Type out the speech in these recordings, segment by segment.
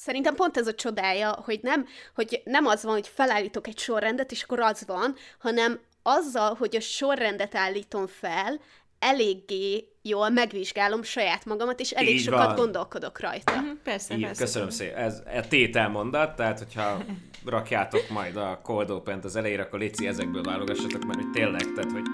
Szerintem pont ez a csodája, hogy nem az van, hogy felállítok egy sorrendet, és akkor az van, hanem azzal, hogy a sorrendet állítom fel, eléggé jól megvizsgálom saját magamat, és elég így sokat van. Gondolkodok rajta. Persze, így, persze. Köszönöm szépen. Ez tételmondat, tehát hogyha rakjátok majd a Cold Open-t az elejére, akkor léci ezekből válogassatok, mert hogy tényleg, tehát hogy...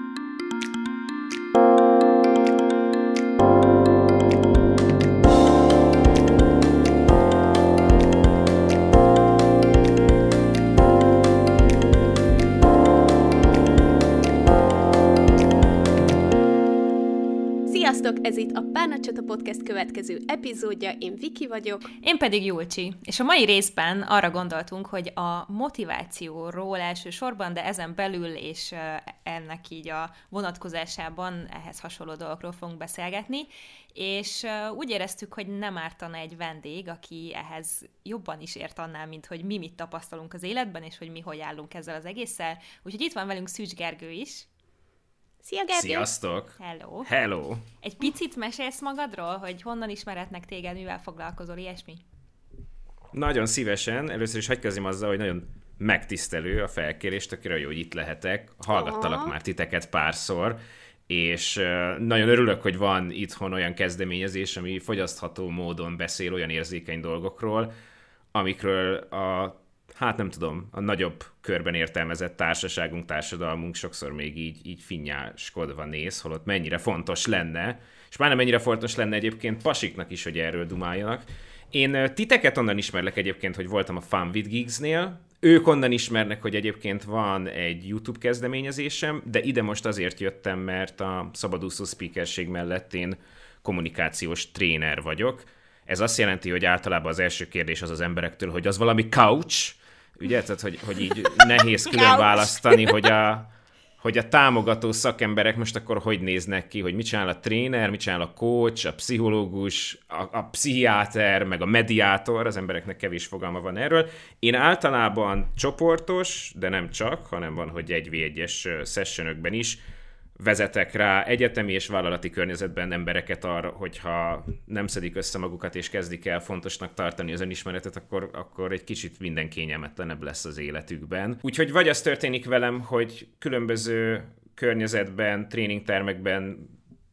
Ez itt a Pánacsata Podcast következő epizódja, én Viki vagyok. Én pedig Julcsi, és a mai részben arra gondoltunk, hogy a motivációról elsősorban, de ezen belül és ennek így a vonatkozásában ehhez hasonló dolgokról fogunk beszélgetni, és úgy éreztük, hogy nem ártana egy vendég, aki ehhez jobban is ért annál, mint hogy mi mit tapasztalunk az életben, és hogy mi hogy állunk ezzel az egésszel. Úgyhogy itt van velünk Szűcs Gergő is. Szia, Gergő! Sziasztok! Hello! Hello! Egy picit mesélsz magadról, hogy honnan ismerhetnek téged, mivel foglalkozol, ilyesmi? Nagyon szívesen. Először is hagyj kezdjem azzal, hogy nagyon megtisztelő a felkérést, akiről jó, hogy itt lehetek. Hallgattalak már titeket párszor, és nagyon örülök, hogy van itthon olyan kezdeményezés, ami fogyasztható módon beszél olyan érzékeny dolgokról, amikről a... hát nem tudom, a nagyobb körben értelmezett társaságunk, társadalmunk sokszor még így finnyáskodva néz, holott mennyire fontos lenne, és már nem mennyire fontos lenne egyébként pasiknak is, hogy erről dumáljanak. Én titeket onnan ismerlek egyébként, hogy voltam a Fun with Gigs-nél, ők onnan ismernek, hogy egyébként van egy YouTube kezdeményezésem, de ide most azért jöttem, mert a szabadúszó speakerség mellett én kommunikációs tréner vagyok. Ez azt jelenti, hogy általában az első kérdés az emberektől, hogy az valami couch, ugye? Tehát, hogy így nehéz külön választani, hogy a támogató szakemberek most akkor hogy néznek ki, hogy mit csinál a tréner, mit csinál a coach, a pszichológus, a pszichiáter, meg a mediátor, az embereknek kevés fogalma van erről. Én általában csoportos, de nem csak, hanem van, hogy 1v1-es sessionökben is, vezetek rá egyetemi és vállalati környezetben embereket arra, hogyha nem szedik össze magukat és kezdik el fontosnak tartani az önismeretet, akkor egy kicsit minden kényelmetlenebb lesz az életükben. Úgyhogy vagy az történik velem, hogy különböző környezetben, tréningtermekben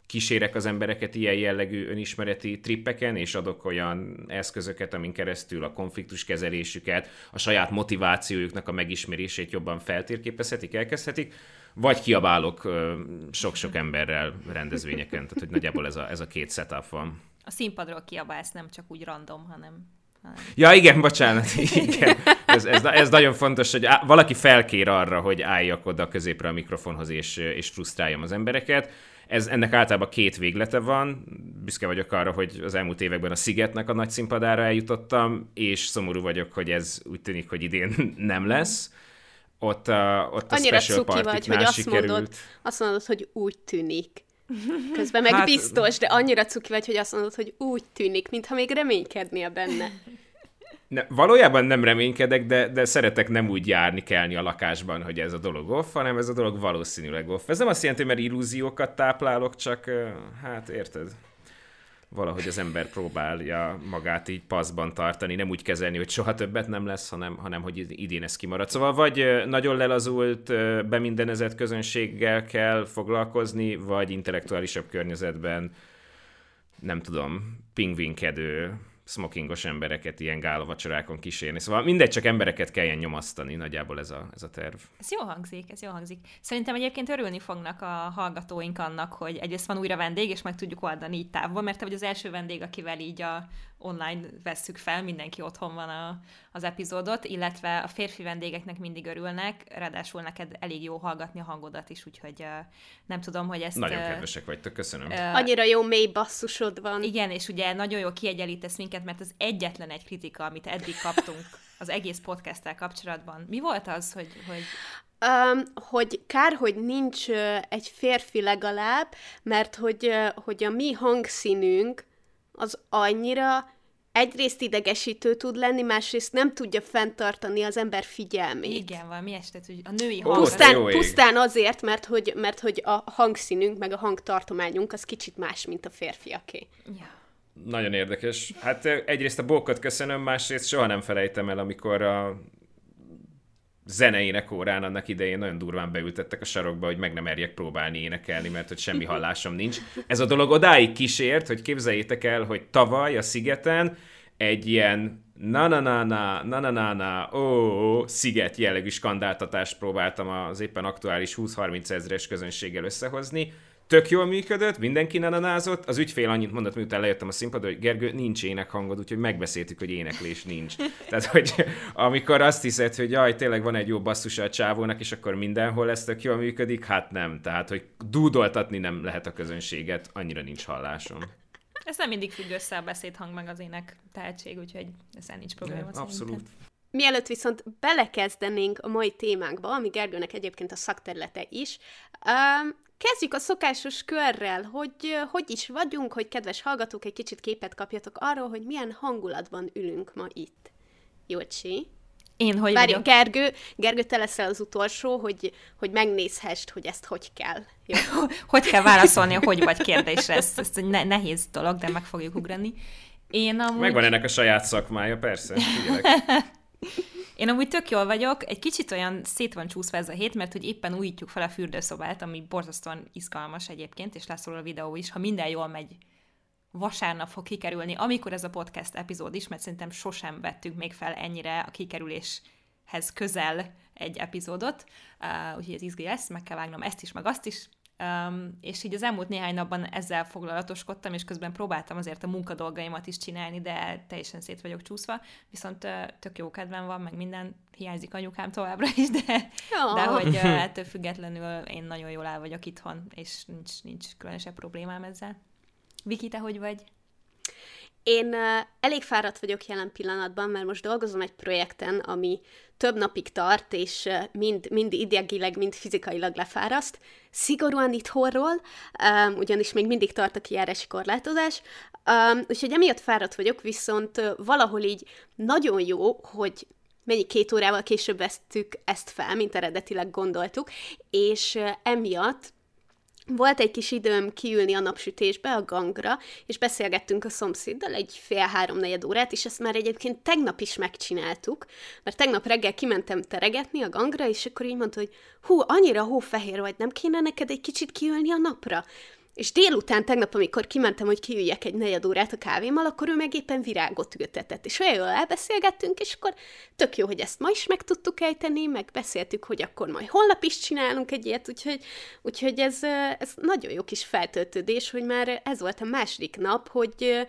kísérek az embereket ilyen jellegű önismereti trippeken, és adok olyan eszközöket, amin keresztül a konfliktuskezelésüket, a saját motivációjuknak a megismerését jobban feltérképezhetik, elkezdhetik, vagy kiabálok sok-sok emberrel rendezvényeken, tehát hogy nagyjából ez a két setup van. A színpadról kiabálsz, nem csak úgy random, hanem... Ja, igen, bocsánat, igen. Ez nagyon fontos, hogy valaki felkér arra, hogy álljak oda középre a mikrofonhoz, és frusztráljam az embereket. Ennek általában két véglete van. Büszke vagyok arra, hogy az elmúlt években a Szigetnek a nagy színpadára eljutottam, és szomorú vagyok, hogy ez úgy tűnik, hogy idén nem lesz. Ott a special partiknál sikerült. Azt mondod, hogy úgy tűnik. Közben meg biztos, de annyira cuki vagy, hogy azt mondod, hogy úgy tűnik, mintha még reménykednél benne. Valójában nem reménykedek, de szeretek nem úgy járni, kelni a lakásban, hogy ez a dolog off, hanem ez a dolog valószínűleg off. Ez nem azt jelenti, mert illúziókat táplálok, csak hát érted, valahogy az ember próbálja magát így paszban tartani, nem úgy kezelni, hogy soha többet nem lesz, hanem hogy idén ez kimarad. Szóval vagy nagyon lelazult, bemindenezett közönséggel kell foglalkozni, vagy intellektuálisabb környezetben, nem tudom, pingvinkedő, smokingos embereket ilyen gálavacsorákon kísérni. Szóval mindegy, csak embereket kelljen nyomasztani, nagyjából ez a terv. Ez jó hangzik. Szerintem egyébként örülni fognak a hallgatóink annak, hogy egyrészt van újra vendég, és meg tudjuk oldani így távol, mert te vagy az első vendég, akivel így online vesszük fel, mindenki otthon van az epizódot, illetve a férfi vendégeknek mindig örülnek, ráadásul neked elég jó hallgatni a hangodat is, úgyhogy nem tudom, hogy ezt... Nagyon kedvesek vagytok, köszönöm. Annyira jó mély basszusod van. Igen, és ugye nagyon jól kiegyenlítesz minket, mert az egyetlen egy kritika, amit eddig kaptunk az egész podcasttel kapcsolatban. Mi volt az, hogy... hogy kár, hogy nincs egy férfi legalább, mert hogy a mi hangszínünk az annyira egyrészt idegesítő tud lenni, másrészt nem tudja fenntartani az ember figyelmét. Igen, valami estet, hogy a női hang... Pusztán azért, mert hogy a hangszínünk, meg a hangtartományunk az kicsit más, mint a férfiaké. Ja. Nagyon érdekes. Hát egyrészt a bókot köszönöm, másrészt soha nem felejtem el, amikor a zene énekórán annak idején nagyon durván beültettek a sarokba, hogy meg nem merjek próbálni énekelni, mert hogy semmi hallásom nincs. Ez a dolog odáig kísért, hogy képzeljétek el, hogy tavaly a Szigeten egy ilyen na-na-na-na, ó, Sziget jellegű skandáltatást próbáltam az éppen aktuális 20-30 ezres közönséggel összehozni. Tök jól működött, mindenki nananázott, az ügyfél annyit mondott, miután lejöttem a színpadra, hogy Gergő, nincs énekhangod, úgyhogy megbeszéltük, hogy éneklés nincs. Tehát, hogy amikor azt hiszed, hogy jaj, tényleg van egy jó basszusa a csávónak, és akkor mindenhol ez tök jól működik, hát nem. Tehát, hogy dúdoltatni nem lehet a közönséget, annyira nincs hallásom. Ez nem mindig függ össze a beszédhang meg az ének tehetség, úgyhogy ezzel nincs probléma. Nem, abszolút. Mielőtt viszont belekezdenénk a mai témánkba, ami Gergőnek egyébként a szakterülete is, kezdjük a szokásos körrel, hogy is vagyunk, hogy kedves hallgatók, egy kicsit képet kapjatok arról, hogy milyen hangulatban ülünk ma itt. Jócsi? Én hogy vagyok? Gergő, te leszel az utolsó, hogy megnézhessd, hogy ezt hogy kell. Jó. Hogy kell válaszolni a hogy vagy kérdésre? Ez egy nehéz dolog, de meg fogjuk ugrani. Amúgy... Megvan ennek a saját szakmája, persze. Én amúgy tök jól vagyok, egy kicsit olyan szét van csúszva ez a hét, mert hogy éppen újítjuk fel a fürdőszobát, ami borzasztóan izgalmas egyébként, és lesz róla a videó is, ha minden jól megy, vasárnap fog kikerülni, amikor ez a podcast epizód is, mert szerintem sosem vettünk még fel ennyire a kikerüléshez közel egy epizódot, úgyhogy ez izgi lesz, meg kell vágnom ezt is, meg azt is, és így az elmúlt néhány napban ezzel foglalatoskodtam, és közben próbáltam azért a munkadolgaimat is csinálni, de teljesen szét vagyok csúszva, viszont tök jó kedvem van, meg minden, hiányzik anyukám továbbra is, de hogy ettől függetlenül én nagyon jól el vagyok itthon, és nincs különösebb problémám ezzel. Viki, te hogy vagy? Én elég fáradt vagyok jelen pillanatban, mert most dolgozom egy projekten, ami több napig tart, és mind idegileg, mind fizikailag lefáraszt. Szigorúan itthonról, ugyanis még mindig tart a kijárási korlátozás, úgyhogy emiatt fáradt vagyok, viszont valahol így nagyon jó, hogy mennyi 2 órával később vesztük ezt fel, mint eredetileg gondoltuk, és emiatt volt egy kis időm kiülni a napsütésbe, a gangra, és beszélgettünk a szomszéddal egy 2:30-3:4 órát, és ezt már egyébként tegnap is megcsináltuk, mert tegnap reggel kimentem teregetni a gangra, és akkor így mondta, hogy hú, annyira hófehér vagy, nem kéne neked egy kicsit kiülni a napra? És délután, tegnap, amikor kimentem, hogy kiüljek egy 4 órát a kávémmal, akkor ő meg éppen virágot ültetett, és olyan jól elbeszélgettünk, és akkor tök jó, hogy ezt ma is meg tudtuk ejteni, meg beszéltük, hogy akkor majd holnap is csinálunk egy ilyet, úgyhogy ez nagyon jó kis feltöltődés, hogy már ez volt a második nap, hogy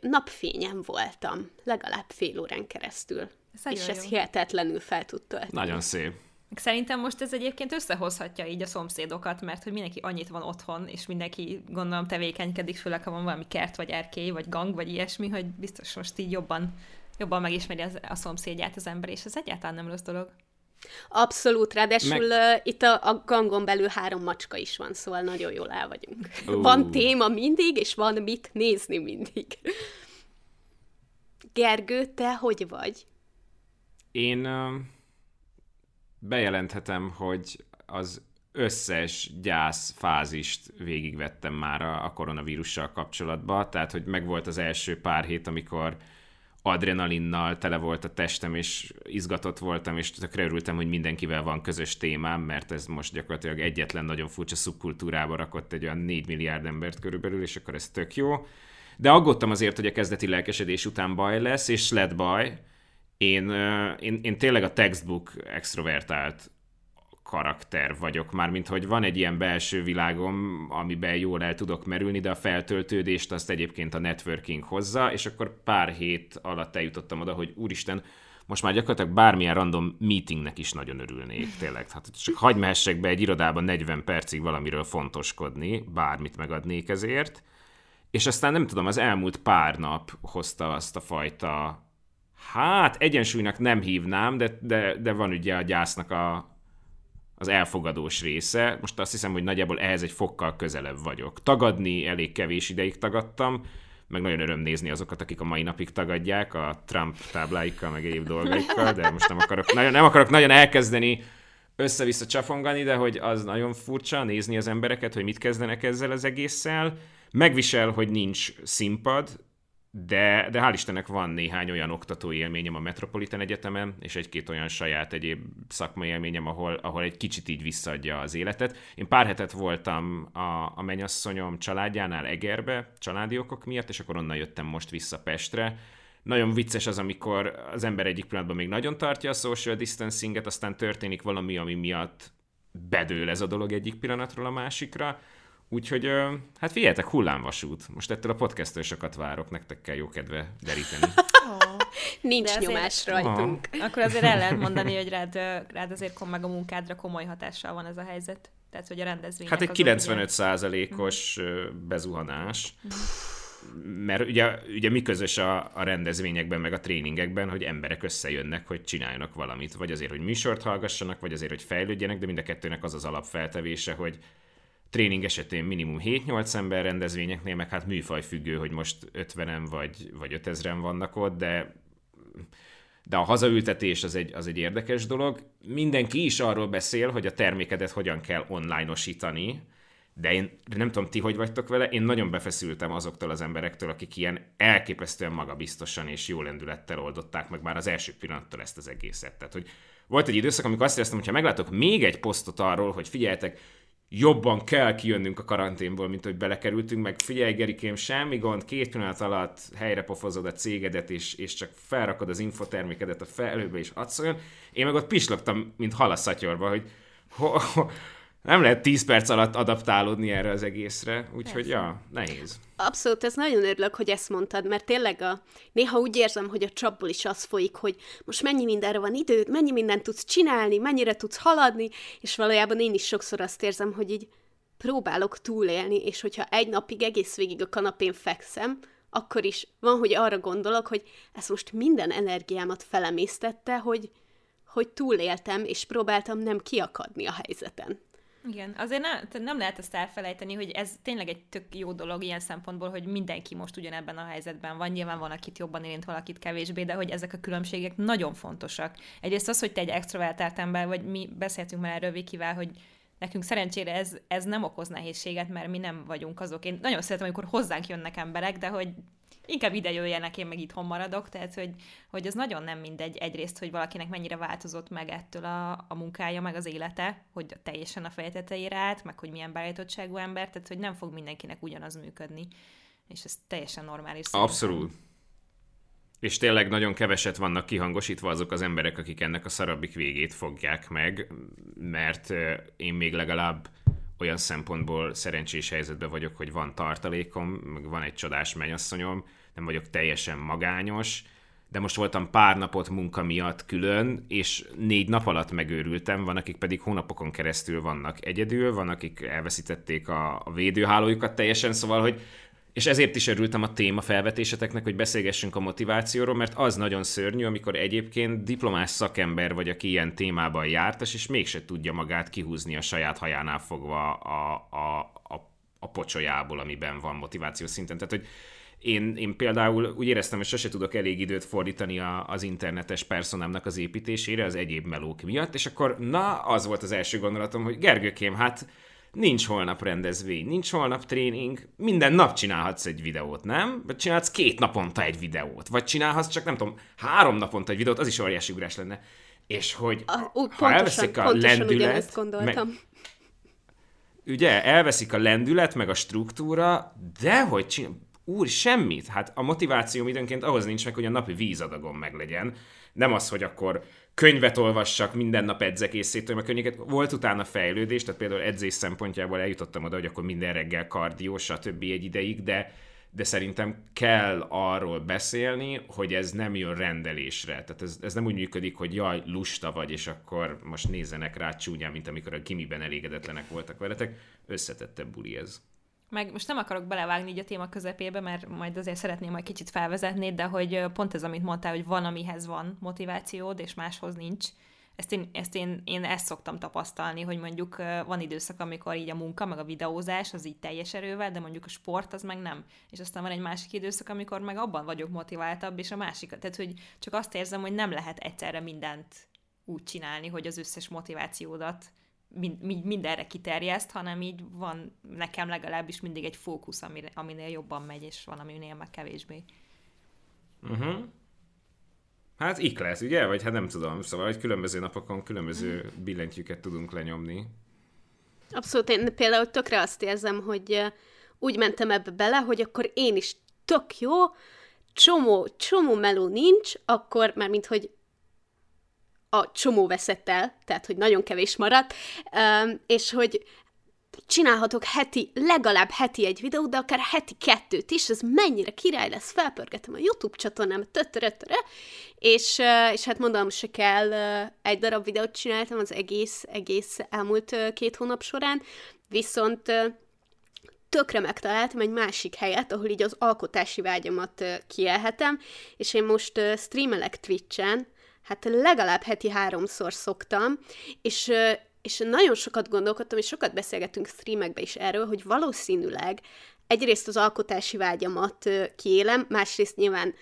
napfényen voltam, legalább fél órán keresztül. És ez hihetetlenül fel tud tölteni. Nagyon szép. Szerintem most ez egyébként összehozhatja így a szomszédokat, mert hogy mindenki annyit van otthon, és mindenki gondolom tevékenykedik, főleg ha van valami kert, vagy erkély, vagy gang, vagy ilyesmi, hogy biztos most így jobban megismeri a szomszédját az ember, és ez egyáltalán nem rossz dolog. Abszolút, ráadásul itt a gangon belül 3 macska is van, szóval nagyon jól el vagyunk. Van téma mindig, és van mit nézni mindig. Gergő, te hogy vagy? Én... bejelenthetem, hogy az összes gyász fázist végigvettem már a koronavírussal kapcsolatban, tehát hogy megvolt az első pár hét, amikor adrenalinnal tele volt a testem, és izgatott voltam, és tökre örültem, hogy mindenkivel van közös témám, mert ez most gyakorlatilag egyetlen nagyon furcsa szubkultúrába rakott egy olyan 4 milliárd embert körülbelül, és akkor ez tök jó. De aggódtam azért, hogy a kezdeti lelkesedés után baj lesz, és lett baj. Én tényleg a textbook extrovertált karakter vagyok, mármint hogy van egy ilyen belső világom, amiben jól el tudok merülni, de a feltöltődést azt egyébként a networking hozza, és akkor pár hét alatt eljutottam oda, hogy úristen, most már gyakorlatilag bármilyen random meetingnek is nagyon örülnék, tényleg. Hát csak hadd mehessek be egy irodában 40 percig valamiről fontoskodni, bármit megadnék ezért, és aztán nem tudom, az elmúlt pár nap hozta azt a fajta... Hát, egyensúlynak nem hívnám, de van ugye a gyásznak az elfogadós része. Most azt hiszem, hogy nagyjából ehhez egy fokkal közelebb vagyok. Tagadni elég kevés ideig tagadtam, meg nagyon öröm nézni azokat, akik a mai napig tagadják, a Trump tábláikkal, meg egyéb dolgaikkal, de most nem akarok nagyon elkezdeni össze-vissza csafongani, de hogy az nagyon furcsa nézni az embereket, hogy mit kezdenek ezzel az egésszel. Megvisel, hogy nincs színpad, De hál' Istennek van néhány olyan oktatói élményem a Metropolitan Egyetemen, és egy-két olyan saját egyéb szakmai élményem, ahol egy kicsit így visszaadja az életet. Én pár hetet voltam a mennyasszonyom családjánál Egerbe, családi okok miatt, és akkor onnan jöttem most vissza Pestre. Nagyon vicces az, amikor az ember egyik pillanatban még nagyon tartja a social distancinget, aztán történik valami, ami miatt bedől ez a dolog egyik pillanatról a másikra. Úgyhogy, hát figyeljetek, hullámvasút. Most ettől a podcasttől sokat várok, nektek kell jó kedve deríteni. Nincs nyomás rajtunk. Akkor azért el lehet mondani, hogy rád azért meg a munkádra komoly hatással van ez a helyzet. Tehát, hogy a rendezvények... Hát egy 95%-os bezuhanás. Mert ugye mi közös a rendezvényekben, meg a tréningekben, hogy emberek összejönnek, hogy csináljanak valamit. Vagy azért, hogy műsort hallgassanak, vagy azért, hogy fejlődjenek, de mind a kettőnek az az alapfeltevése, hogy tréning esetén minimum 7-8 ember, rendezvényeknél meg hát műfajfüggő, hogy most 50-en vagy 5000-en vannak ott, de a hazaültetés az egy érdekes dolog. Mindenki is arról beszél, hogy a termékedet hogyan kell online-osítani, de én nem tudom, ti hogy vagytok vele, én nagyon befeszültem azoktól az emberektől, akik ilyen elképesztően magabiztosan és jó lendülettel oldották meg már az első pillanattól ezt az egészet. Tehát, hogy volt egy időszak, amikor azt éreztem, hogy ha meglátok még egy posztot arról, hogy figyeljetek, jobban kell kijönnünk a karanténból, mint hogy belekerültünk, meg figyelj, Gerikém, semmi gond, 2 pillanat alatt helyre pofozod a cégedet, és csak felrakod az infotermékedet a felhőbe, és adsz olyan. Én meg ott pislogtam, mint hal a szatyorba, hogy nem lehet 10 perc alatt adaptálódni erre az egészre, úgyhogy nehéz. Abszolút, ez nagyon örülök, hogy ezt mondtad, mert tényleg néha úgy érzem, hogy a csapból is az folyik, hogy most mennyi mindenre van időd, mennyi mindent tudsz csinálni, mennyire tudsz haladni, és valójában én is sokszor azt érzem, hogy így próbálok túlélni, és hogyha egy napig egész végig a kanapén fekszem, akkor is van, hogy arra gondolok, hogy ez most minden energiámat felemésztette, hogy túléltem, és próbáltam nem kiakadni a helyzeten. Igen, azért nem lehet ezt elfelejteni, hogy ez tényleg egy tök jó dolog ilyen szempontból, hogy mindenki most ugyanebben a helyzetben van. Nyilván van, akit jobban érint, valakit kevésbé, de hogy ezek a különbségek nagyon fontosak. Egyrészt az, hogy te egy extrovertált ember, vagy mi beszéltünk már erről Vikivel, hogy nekünk szerencsére ez nem okoz nehézséget, mert mi nem vagyunk azok. Én nagyon szeretem, amikor hozzánk jönnek emberek, de hogy inkább ide jöjjenek, én meg itthon maradok, tehát hogy ez nagyon nem mindegy egyrészt, hogy valakinek mennyire változott meg ettől a munkája, meg az élete, hogy teljesen a feje tetejére állt, meg hogy milyen beállítottságú ember, tehát hogy nem fog mindenkinek ugyanaz működni, és ez teljesen normális. Abszolút. És tényleg nagyon keveset vannak kihangosítva azok az emberek, akik ennek a szarabbik végét fogják meg, mert én még legalább olyan szempontból szerencsés helyzetben vagyok, hogy van tartalékom, meg van egy csodás mennyasszonyom, nem vagyok teljesen magányos, de most voltam pár napot munka miatt külön, és 4 nap alatt megőrültem, van akik pedig hónapokon keresztül vannak egyedül, van akik elveszítették a védőhálójukat teljesen, szóval, hogy és ezért is örültem a téma felvetéseteknek, hogy beszélgessünk a motivációról, mert az nagyon szörnyű, amikor egyébként diplomás szakember vagy, aki ilyen témában jártas, és mégse tudja magát kihúzni a saját hajánál fogva a pocsolyából, amiben van motiváció szinten. Tehát, hogy én például úgy éreztem, hogy sose tudok elég időt fordítani az internetes personámnak az építésére, az egyéb melók miatt, és akkor az volt az első gondolatom, hogy Gergőkém, hát nincs holnap rendezvény, nincs holnap tréning, minden nap csinálhatsz egy videót, nem? Vagy csinálhatsz 2 naponta egy videót, vagy csinálhatsz csak, nem tudom, 3 naponta egy videót, az is óriási ugrás lenne. És hogy ha elveszik a lendület... Ugye, elveszik a lendület, meg a struktúra, de hogy semmit. Hát a motivációm időnként ahhoz nincs meg, hogy a napi vízadagon meglegyen. Nem az, hogy akkor könyvet olvassak, minden nap edzek észszétől, mert könyveket volt utána fejlődés, tehát például edzés szempontjából eljutottam oda, hogy akkor minden reggel kardió, stb. Egy ideig, de szerintem kell arról beszélni, hogy ez nem jön rendelésre. Tehát ez nem úgy működik, hogy jaj, lusta vagy, és akkor most nézzenek rá csúnyán, mint amikor a gimiben elégedetlenek voltak veletek. Összetettebb buli ez. Meg most nem akarok belevágni így a téma közepébe, mert majd azért szeretném majd kicsit felvezetni, de hogy pont ez, amit mondtál, hogy van, amihez van motivációd, és máshoz nincs. Ezt én szoktam tapasztalni, hogy mondjuk van időszak, amikor így a munka, meg a videózás, az így teljes erővel, de mondjuk a sport, az meg nem. És aztán van egy másik időszak, amikor meg abban vagyok motiváltabb, és a másik. Tehát, hogy csak azt érzem, hogy nem lehet egyszerre mindent úgy csinálni, hogy az összes motivációdat mindenre kiterjeszt, hanem így van nekem legalábbis mindig egy fókusz, aminél jobban megy, és van, aminél meg kevésbé. Uh-huh. Hát iklesz, ugye? Vagy hát nem tudom, szóval, hogy különböző napokon különböző billentyűket tudunk lenyomni. Abszolút, én például tökre azt érzem, hogy úgy mentem ebbe bele, hogy akkor én is tök jó, csomó meló nincs, akkor már mint hogy a csomó veszett el, tehát hogy nagyon kevés maradt, és hogy csinálhatok legalább heti egy videót, de akár heti 2-t is, ez mennyire király lesz, felpörgetem a YouTube csatornám, és hát mondom, se kell, egy darab videót csináltam az egész elmúlt 2 hónap során, viszont tökre megtaláltam egy másik helyet, ahol így az alkotási vágyamat kielhetem, és én most streamelek Twitch-en, hát legalább heti 3-szor szoktam, és nagyon sokat gondolkodtam, és sokat beszélgetünk streamekbe is erről, hogy valószínűleg egyrészt az alkotási vágyamat kiélem, másrészt nyilván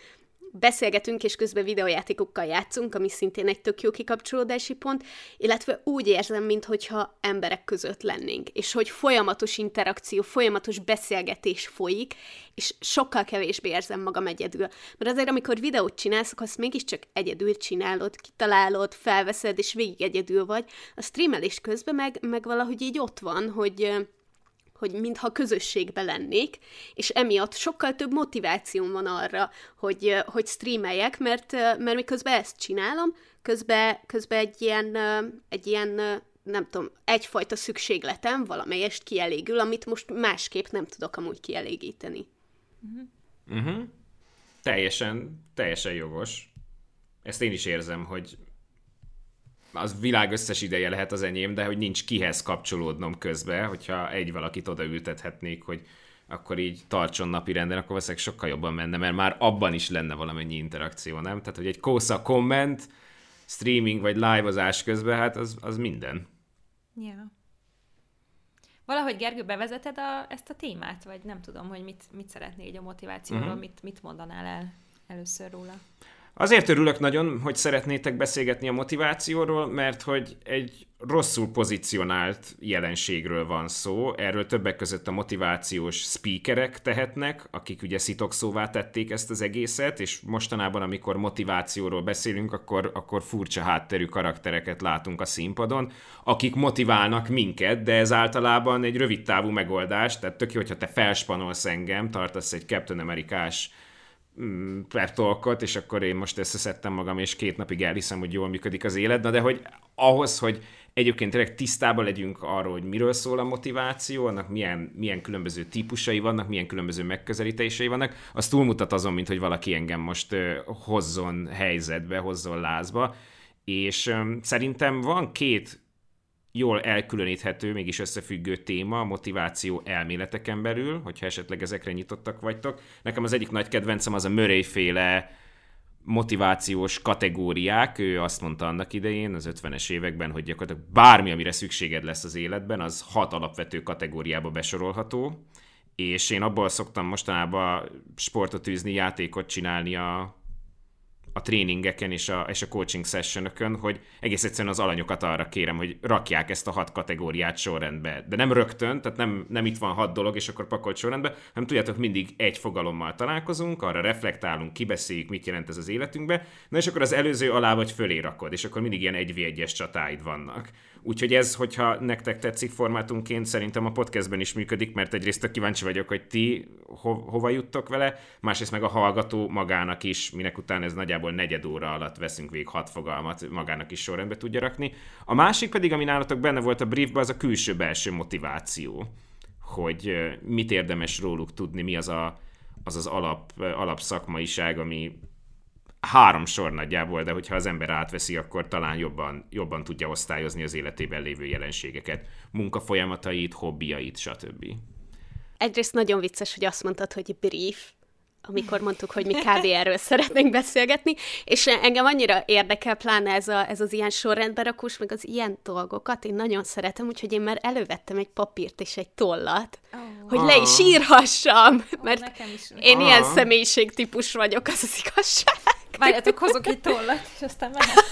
beszélgetünk, és közben videójátékokkal játszunk, ami szintén egy tök jó kikapcsolódási pont, illetve úgy érzem, minthogyha emberek között lennénk, és hogy folyamatos interakció, folyamatos beszélgetés folyik, és sokkal kevésbé érzem magam egyedül. Mert azért, amikor videót csinálsz, akkor azt mégiscsak egyedül csinálod, kitalálod, felveszed, és végig egyedül vagy. A streamelés közben meg valahogy így ott van, hogy mintha közösségben lennék, és emiatt sokkal több motivációm van arra, hogy streameljek, mert miközben ezt csinálom, közben egy ilyen, nem tudom, egyfajta szükségletem valamelyest kielégül, amit most másképp nem tudok amúgy kielégíteni. Uh-huh. Uh-huh. Teljesen jogos. Ezt én is érzem, hogy az világ összes ideje lehet az enyém, de hogy nincs kihez kapcsolódnom közben, hogyha egy valakit odaültethetnék, hogy akkor így tartson napirenden, akkor valószínűleg sokkal jobban menne, mert már abban is lenne valamennyi interakció, nem? Tehát, hogy egy kósza komment, streaming vagy live-ozás közben, hát az minden. Yeah. Valahogy, Gergő, bevezeted ezt a témát, vagy nem tudom, hogy mit szeretnél így a motivációról, uh-huh. mit mondanál el először róla? Azért örülök nagyon, hogy szeretnétek beszélgetni a motivációról, mert hogy egy rosszul pozícionált jelenségről van szó. Erről többek között a motivációs speakerek tehetnek, akik ugye szitokszóvá tették ezt az egészet, és mostanában, amikor motivációról beszélünk, akkor furcsa hátterű karaktereket látunk a színpadon, akik motiválnak minket, de ez általában egy rövidtávú megoldás, tehát tök jó, hogyha te felspanolsz engem, tartasz egy Captain America-s prep talkot, és akkor én most összeszedtem magam, és 2 napig elhiszem, hogy jól működik az élet, de hogy ahhoz, hogy egyébként tényleg tisztában legyünk arról, hogy miről szól a motiváció, annak milyen különböző típusai vannak, milyen különböző megközelítései vannak, az túlmutat azon, mint hogy valaki engem most hozzon helyzetbe, hozzon lázba, és szerintem van 2 jól elkülöníthető, mégis összefüggő téma a motiváció elméleteken belül, hogyha esetleg ezekre nyitottak vagytok. Nekem az egyik nagy kedvencem az a Murray-féle motivációs kategóriák. Ő azt mondta annak idején, az 50-es években, hogy gyakorlatilag bármi, amire szükséged lesz az életben, az 6 alapvető kategóriába besorolható, és én abból szoktam mostanában sportot űzni, játékot csinálni a tréningeken és a coaching sessionökön, hogy egész egyszerűen az alanyokat arra kérem, hogy rakják ezt a 6 kategóriát sorrendbe. De nem rögtön, tehát nem itt van 6 dolog, és akkor pakolt sorrendbe, hanem tudjátok, mindig egy fogalommal találkozunk, arra reflektálunk, kibeszéljük, mit jelent ez az életünkbe, na és akkor az előző alá vagy fölé rakod, és akkor mindig ilyen 1v1-es csatáid vannak. Úgyhogy ez, hogyha nektek tetszik formátumként, szerintem a podcastben is működik, mert egyrészt tök kíváncsi vagyok, hogy ti hova juttok vele, másrészt meg a hallgató magának is, minek után ez nagyjából 4 óra alatt veszünk végig 6 fogalmat, magának is sorrendbe tudja rakni. A másik pedig, ami nálatok benne volt a briefben, az a külső-belső motiváció, hogy mit érdemes róluk tudni, mi az alapszakmaiság, ami 3 sor nagyjából, de hogyha az ember átveszi, akkor talán jobban tudja osztályozni az életében lévő jelenségeket, munkafolyamatait, hobbiait, stb. Egyrészt nagyon vicces, hogy azt mondtad, hogy brief, amikor mondtuk, hogy mi kb. Erről szeretnénk beszélgetni, és engem annyira érdekel pláne ez az ilyen sorrendberakós, meg az ilyen dolgokat, én nagyon szeretem, úgyhogy én már elővettem egy papírt és egy tollat, hogy le is írhassam, mert én ilyen személyiségtípus vagyok, az az igazság. Várjátok, hozok egy tollat, és aztán mehet.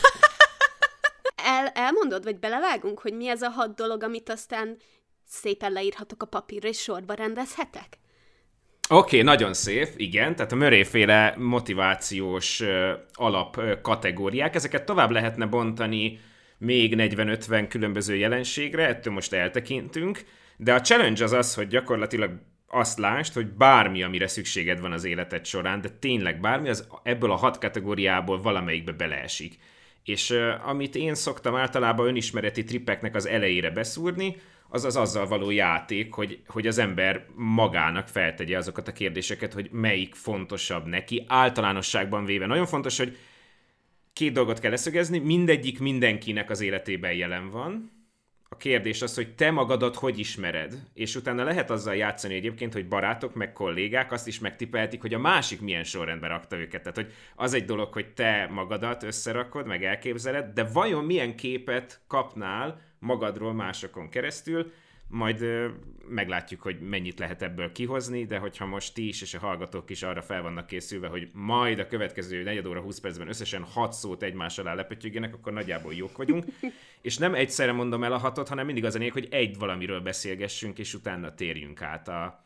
Elmondod, vagy belevágunk, hogy mi ez a 6 dolog, amit aztán szépen leírhatok a papírra, és sorba rendezhetek? Oké, nagyon szép, igen, tehát a Murray-féle motivációs alapkategóriák, ezeket tovább lehetne bontani még 40-50 különböző jelenségre, ettől most eltekintünk, de a challenge az az, hogy gyakorlatilag azt lásd, hogy bármi, amire szükséged van az életed során, de tényleg bármi, az ebből a 6 kategóriából valamelyikbe beleesik. És amit én szoktam általában önismereti trippeknek az elejére beszúrni, az az azzal való játék, hogy az ember magának feltegye azokat a kérdéseket, hogy melyik fontosabb neki, általánosságban véve. Nagyon fontos, hogy 2 dolgot kell leszögezni, mindegyik mindenkinek az életében jelen van. A kérdés az, hogy te magadat hogy ismered, és utána lehet azzal játszani egyébként, hogy barátok meg kollégák azt is megtippelhetik, hogy a másik milyen sorrendben rakta őket. Tehát, hogy az egy dolog, hogy te magadat összerakod, meg elképzeled, de vajon milyen képet kapnál magadról másokon keresztül, majd meglátjuk, hogy mennyit lehet ebből kihozni, de hogyha most ti is és a hallgatók is arra fel vannak készülve, hogy majd a következő 4 óra 20 percben összesen 6 szót egymás alá lepötyögjenek, akkor nagyjából jók vagyunk. És nem egyszerre mondom el a 6-ot, hanem mindig az a lényeg, hogy egy valamiről beszélgessünk, és utána térjünk át a...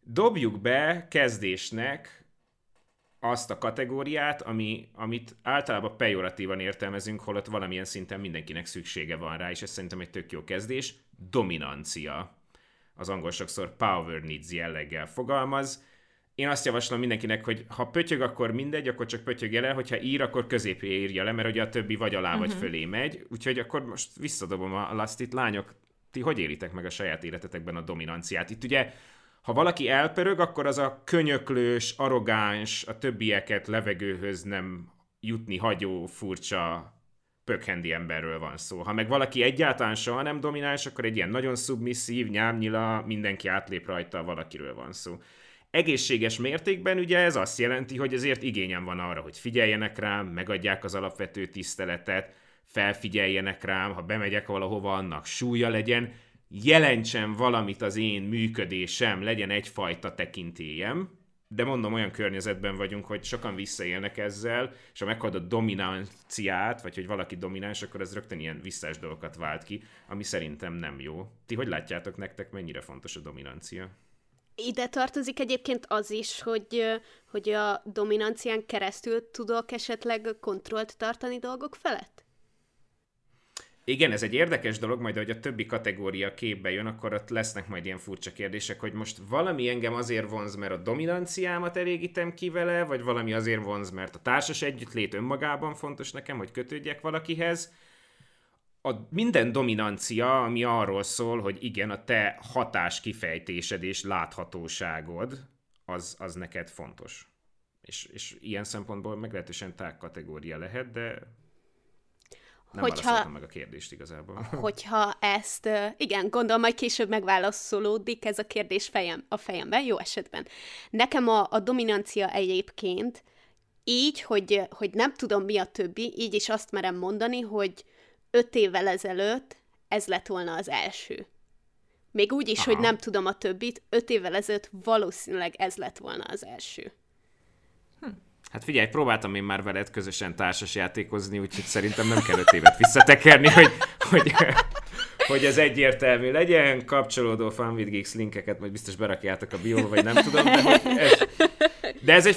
Dobjuk be kezdésnek azt a kategóriát, amit általában pejoratívan értelmezünk, holott valamilyen szinten mindenkinek szüksége van rá, és ez szerintem egy tök jó kezdés. Dominancia. Az angol sokszor power needs jelleggel fogalmaz. Én azt javaslom mindenkinek, hogy ha pötyög, akkor mindegy, akkor csak pötyögje le, hogyha ír, akkor középre írja le, mert ugye a többi vagy alá, vagy fölé megy. Úgyhogy akkor most visszadobom a lastit. Lányok, ti hogy élitek meg a saját életetekben a dominanciát? Itt ugye, ha valaki elpörög, akkor az a könyöklős, arrogáns, a többieket levegőhöz nem jutni hagyó, furcsa, pökhendi emberről van szó. Ha meg valaki egyáltalán soha nem domináns, akkor egy ilyen nagyon szubmisszív, nyámnyila, mindenki átlép rajta, valakiről van szó. Egészséges mértékben ugye ez azt jelenti, hogy ezért igényem van arra, hogy figyeljenek rám, megadják az alapvető tiszteletet, felfigyeljenek rám, ha bemegyek valahova, annak súlya legyen, jelentsen valamit az én működésem, legyen egyfajta tekintélyem, de mondom, olyan környezetben vagyunk, hogy sokan visszaélnek ezzel, és ha meghallod a dominanciát, vagy hogy valaki domináns, akkor ez rögtön ilyen visszás dolgokat vált ki, ami szerintem nem jó. Ti hogy látjátok, nektek mennyire fontos a dominancia? Ide tartozik egyébként az is, hogy a dominancián keresztül tudok esetleg kontrollt tartani dolgok felett? Igen, ez egy érdekes dolog, majd ahogy a többi kategória képbe jön, akkor ott lesznek majd ilyen furcsa kérdések, hogy most valami engem azért vonz, mert a dominanciámat elégítem ki vele, vagy valami azért vonz, mert a társas együttlét önmagában fontos nekem, hogy kötődjek valakihez. Minden dominancia, ami arról szól, hogy igen, a te hatáskifejtésed és láthatóságod, az neked fontos. És ilyen szempontból meglehetősen tág kategória lehet, de... Nem válaszoltam meg a kérdést igazából. Hogyha ezt, igen, gondolom, majd később megválaszolódik ez a kérdés a fejemben, jó esetben. Nekem a dominancia egyébként így, hogy nem tudom mi a többi, így is azt merem mondani, hogy 5 évvel ezelőtt ez lett volna az első. Még úgy is, hogy nem tudom a többit, 5 évvel ezelőtt valószínűleg ez lett volna az első. Hát figyelj, próbáltam én már veled közösen társasjátékozni, úgyhogy szerintem nem kell 5 évet visszatekerni, hogy ez egyértelmű legyen. Kapcsolódó Fun with Geeks linkeket majd biztos berakjátok a bióba, vagy nem tudom. De ez egy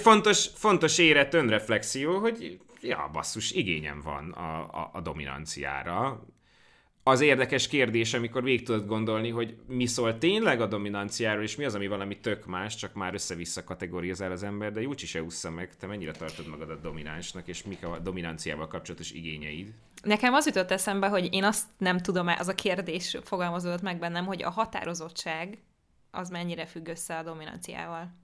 fontos érett önreflexió, hogy ja, basszus, igényem van a dominanciára. Az érdekes kérdés, amikor végig tudod gondolni, hogy mi szól tényleg a dominanciáról, és mi az, ami valami tök más, csak már össze-vissza kategorizál az ember, de Júcsi se ússza meg, te mennyire tartod magad a dominánsnak, és mik a dominanciával kapcsolatos igényeid? Nekem az jutott eszembe, hogy én azt nem tudom, az a kérdés fogalmazódott meg bennem, hogy a határozottság az mennyire függ össze a dominanciával.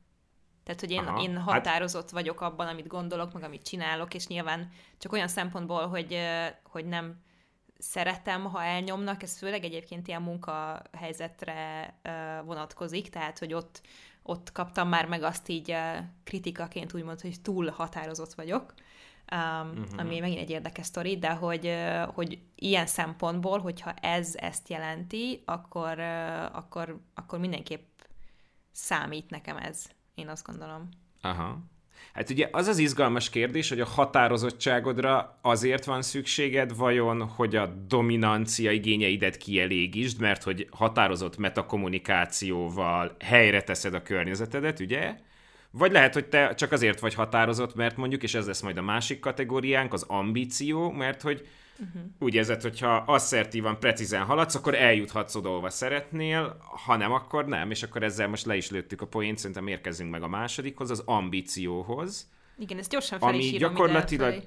Tehát, hogy én határozott vagyok abban, amit gondolok, meg amit csinálok, és nyilván csak olyan szempontból, hogy nem... szeretem, ha elnyomnak, ez főleg egyébként ilyen munkahelyzetre vonatkozik, tehát, hogy ott kaptam már meg azt így kritikaként úgymond, hogy túl határozott vagyok, ami megint egy érdekes sztori, de hogy ilyen szempontból, hogyha ez ezt jelenti, akkor mindenképp számít nekem ez, én azt gondolom. Aha. Hát ugye az az izgalmas kérdés, hogy a határozottságodra azért van szükséged vajon, hogy a dominancia igényeidet kielégítsd, mert hogy határozott metakommunikációval helyre teszed a környezetedet, ugye? Vagy lehet, hogy te csak azért vagy határozott, mert mondjuk, és ez lesz majd a másik kategóriánk, az ambíció, mert hogy úgy érzed, hogyha asszertívan, precízen haladsz, akkor eljuthatsz oda, ahova szeretnél, ha nem, akkor nem, és akkor ezzel most le is lőttük a poént, szerintem érkezzünk meg a másodikhoz, az ambícióhoz. Igen, ezt gyorsan fel is hívom gyakorlatilag...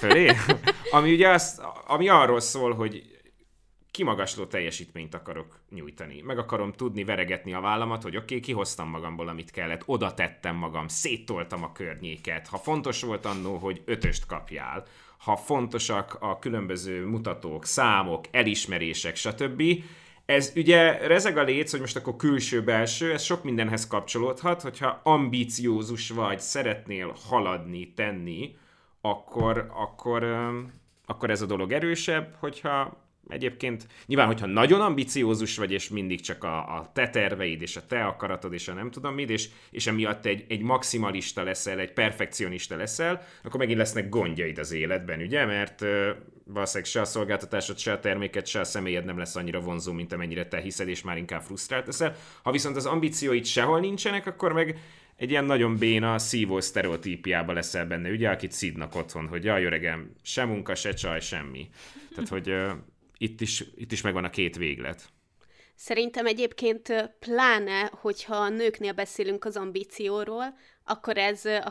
Fölé? Ami ugye az, ami arról szól, hogy kimagasló teljesítményt akarok nyújtani. Meg akarom tudni veregetni a vállamat, hogy oké, kihoztam magamból, amit kellett, oda tettem magam, széttoltam a környéket. Ha fontos volt annó, hogy 5-öst kapjál, ha fontosak a különböző mutatók, számok, elismerések, stb. Ez ugye rezeg a léc, hogy most akkor külső-belső, ez sok mindenhez kapcsolódhat, hogyha ambíciózus vagy, szeretnél haladni, tenni, akkor ez a dolog erősebb, hogyha egyébként nyilván, hogyha nagyon ambiciózus vagy, és mindig csak a te terveid, és a te akaratod, és a nem tudom mit, és emiatt egy maximalista leszel, egy perfekcionista leszel, akkor megint lesznek gondjaid az életben, ugye? Mert valószínűleg se a szolgáltatásod, se a terméket, se a személyed nem lesz annyira vonzó, mint amennyire te hiszed, és már inkább frusztrált leszel. Ha viszont az ambícióid sehol nincsenek, akkor meg egy ilyen nagyon béna, szívó sztereotípiába leszel benne, ugye? Akit szidnak otthon, hogy jaj, öregem, se munka, se csaj, semmi. Tehát, hogy Itt is megvan a két véglet. Szerintem egyébként pláne, hogyha a nőknél beszélünk az ambícióról, akkor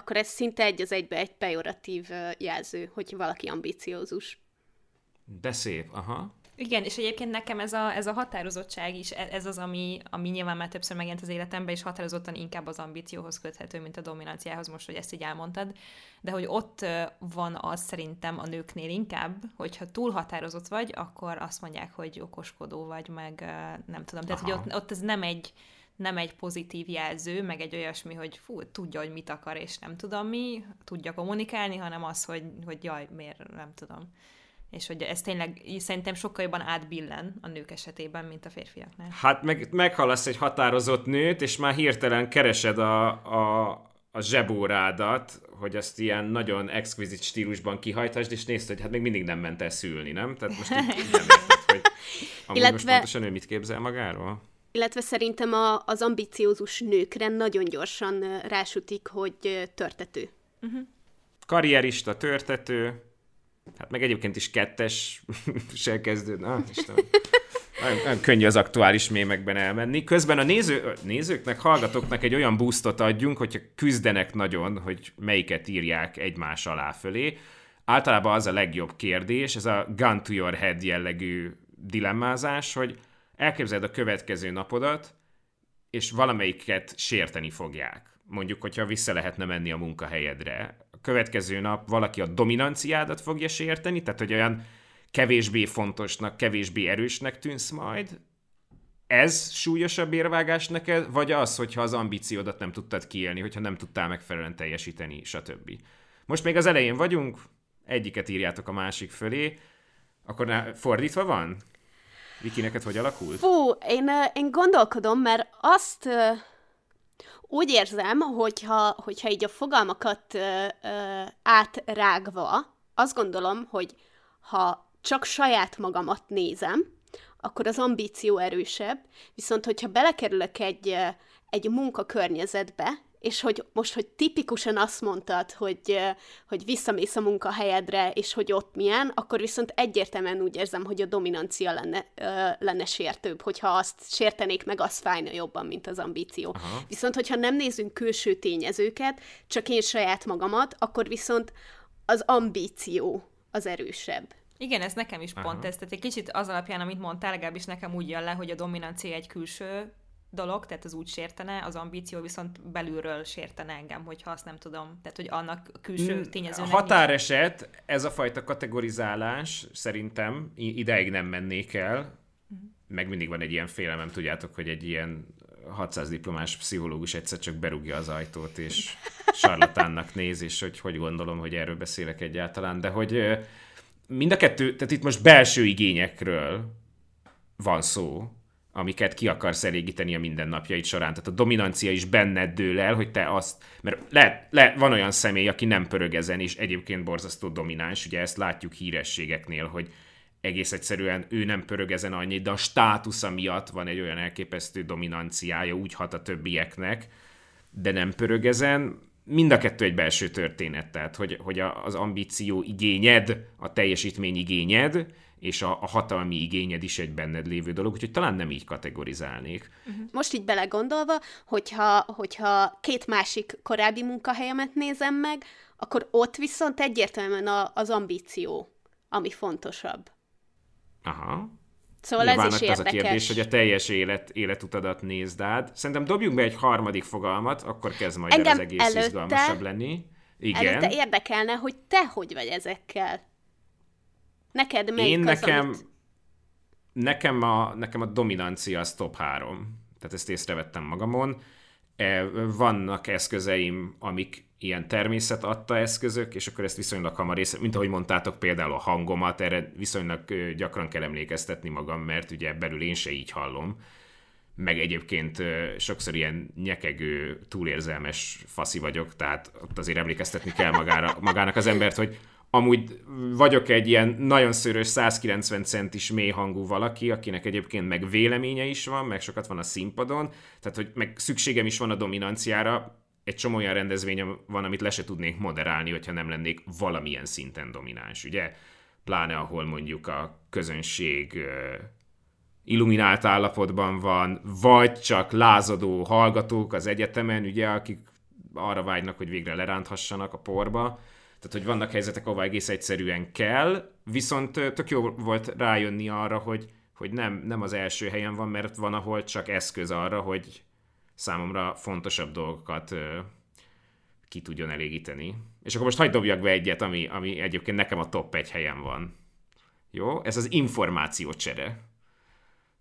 ez szinte egy az egybe egy pejoratív jelző, hogy valaki ambíciózus. De szép, aha. Igen, és egyébként nekem ez a határozottság is, ez az, ami nyilván már többször megjelent az életemben, és határozottan inkább az ambícióhoz köthető, mint a dominanciához, most, hogy ezt így elmondtad. De hogy ott van az szerintem a nőknél inkább, hogyha túl határozott vagy, akkor azt mondják, hogy okoskodó vagy, meg nem tudom. Tehát, hogy ott ez nem egy pozitív jelző, meg egy olyasmi, hogy fú, tudja, hogy mit akar, és nem tudom mi, tudja kommunikálni, hanem az, hogy jaj, miért, nem tudom. És hogy ez tényleg szerintem sokkal jobban átbillen a nők esetében, mint a férfiaknál. Hát meghallasz egy határozott nőt, és már hirtelen keresed a zsebórádat, hogy azt ilyen nagyon exquizit stílusban kihajtasd, és nézd, hogy hát még mindig nem ment el szülni, nem? Tehát most nem érted, hogy amúgy most pontosan ő mit képzel magáról? Illetve szerintem az ambiciózus nőkre nagyon gyorsan rásütik, hogy törtető. Uh-huh. Karrierista, törtető... Hát meg egyébként is kettessel kezdődne. Ah, Istenem. Nagyon könnyű az aktuális mémekben elmenni. Közben a nézőknek, hallgatóknak egy olyan boostot adjunk, hogyha küzdenek nagyon, hogy melyiket írják egymás alá fölé. Általában az a legjobb kérdés, ez a gun to your head jellegű dilemmázás, hogy elképzeld a következő napodat, és valamelyiket sérteni fogják. Mondjuk, hogyha vissza lehetne menni a munkahelyedre. A következő nap valaki a dominanciádat fogja sérteni, tehát, hogy olyan kevésbé fontosnak, kevésbé erősnek tűnsz majd. Ez súlyosabb érvágás neked, vagy az, hogyha az ambíciódat nem tudtad kiélni, hogyha nem tudtál megfelelően teljesíteni, stb. Most még az elején vagyunk, egyiket írjátok a másik fölé, akkor fordítva van? Viki, neked hogy alakult? Fú, én gondolkodom, mert azt... Úgy érzem, hogyha így a fogalmakat átrágva, azt gondolom, hogy ha csak saját magamat nézem, akkor az ambíció erősebb, viszont hogyha belekerülök egy munkakörnyezetbe, és hogy most, hogy tipikusan azt mondtad, hogy visszamész a munkahelyedre, és hogy ott milyen, akkor viszont egyértelműen úgy érzem, hogy a dominancia lenne sértőbb, hogyha azt sértenék meg, az fájna jobban, mint az ambíció. Aha. Viszont, hogyha nem nézünk külső tényezőket, csak én saját magamat, akkor viszont az ambíció az erősebb. Igen, ez nekem is pont ez. Tehát egy kicsit az alapján, amit mondtál, legalábbis nekem úgy jön le, hogy a dominancia egy külső dolog, tehát az úgy sértene, az ambíció viszont belülről sértene engem, hogyha azt nem tudom, tehát hogy annak külső tényezőnek... Határeset, ez a fajta kategorizálás, szerintem ideig nem mennék el, meg mindig van egy ilyen félelmem, tudjátok, hogy egy ilyen 600 diplomás pszichológus egyszer csak berúgja az ajtót, és sarlatánnak néz, és hogy gondolom, hogy erről beszélek egyáltalán, de hogy mind a kettő, tehát itt most belső igényekről van szó, amiket ki akarsz elégíteni a mindennapjaid során. Tehát a dominancia is benned dől el, hogy te azt... Mert van olyan személy, aki nem pörög ezen, és egyébként borzasztó domináns. Ugye ezt látjuk hírességeknél, hogy egész egyszerűen ő nem pörög ezen annyit, de a státusza miatt van egy olyan elképesztő dominanciája, úgy hat a többieknek, de nem pörög ezen. Mind a kettő egy belső történet, tehát hogy az ambíció igényed, a teljesítmény igényed, és a hatalmi igényed is egy benned lévő dolog, úgyhogy talán nem így kategorizálnék. Most így belegondolva, hogyha két másik korábbi munkahelyemet nézem meg, akkor ott viszont egyértelműen az ambíció, ami fontosabb. Aha. Szóval nyilván ez is érdekes. Az a kérdés, hogy a teljes életutadat nézd át. Szerintem dobjunk be egy harmadik fogalmat, akkor kezd majd engem el az egész izgalmasabb lenni. Igen. Előtte érdekelne, hogy te hogy vagy ezekkel. Neked melyik Nekem a dominancia az top 3. Tehát ezt észrevettem magamon. Vannak eszközeim, amik ilyen természet adta eszközök, és akkor ezt viszonylag hamar észre, mint ahogy mondtátok például a hangomat, erre viszonylag gyakran kell emlékeztetni magam, mert ugye belül én se így hallom, meg egyébként sokszor ilyen nyekegő, túlérzelmes faszi vagyok, tehát ott azért emlékeztetni kell magának az embert, hogy amúgy vagyok egy ilyen nagyon szőrös, 190 centis mély hangú valaki, akinek egyébként meg véleménye is van, meg sokat van a színpadon, tehát hogy meg szükségem is van a dominanciára, egy csomó olyan rendezvényem van, amit le se tudnék moderálni, hogyha nem lennék valamilyen szinten domináns, ugye? Pláne, ahol mondjuk a közönség illuminált állapotban van, vagy csak lázadó hallgatók az egyetemen, ugye, akik arra vágynak, hogy végre leránthassanak a porba. Tehát, hogy vannak helyzetek, ahol egész egyszerűen kell, viszont tök jó volt rájönni arra, hogy nem az első helyen van, mert van, ahol csak eszköz arra, hogy számomra fontosabb dolgokat ki tudjon elégíteni. És akkor most hagyd dobjak be egyet, ami egyébként nekem a top 1 helyen van. Jó? Ez az információcsere.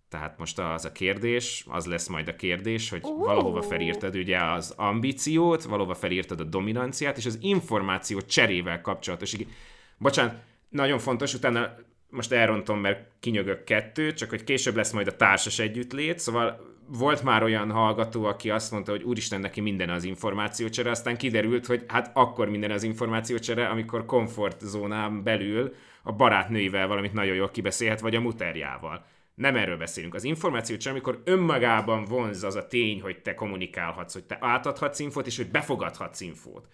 Tehát most az lesz majd a kérdés, hogy valahova felírtad ugye az ambíciót, valahova felírtad a dominanciát, és az információ cserével kapcsolatos. Bocsánat, nagyon fontos, utána most elrontom, mert kinyögök 2, csak hogy később lesz majd a társas együttlét, szóval volt már olyan hallgató, aki azt mondta, hogy úristen, neki minden az információcsere, aztán kiderült, hogy hát akkor minden az információcsere, amikor komfortzónán belül a barátnőivel valamit nagyon jól kibeszélhet, vagy a muterjával. Nem erről beszélünk. Az információcsere, amikor önmagában vonz az a tény, hogy te kommunikálhatsz, hogy te átadhatsz infót, és hogy befogadhatsz infót.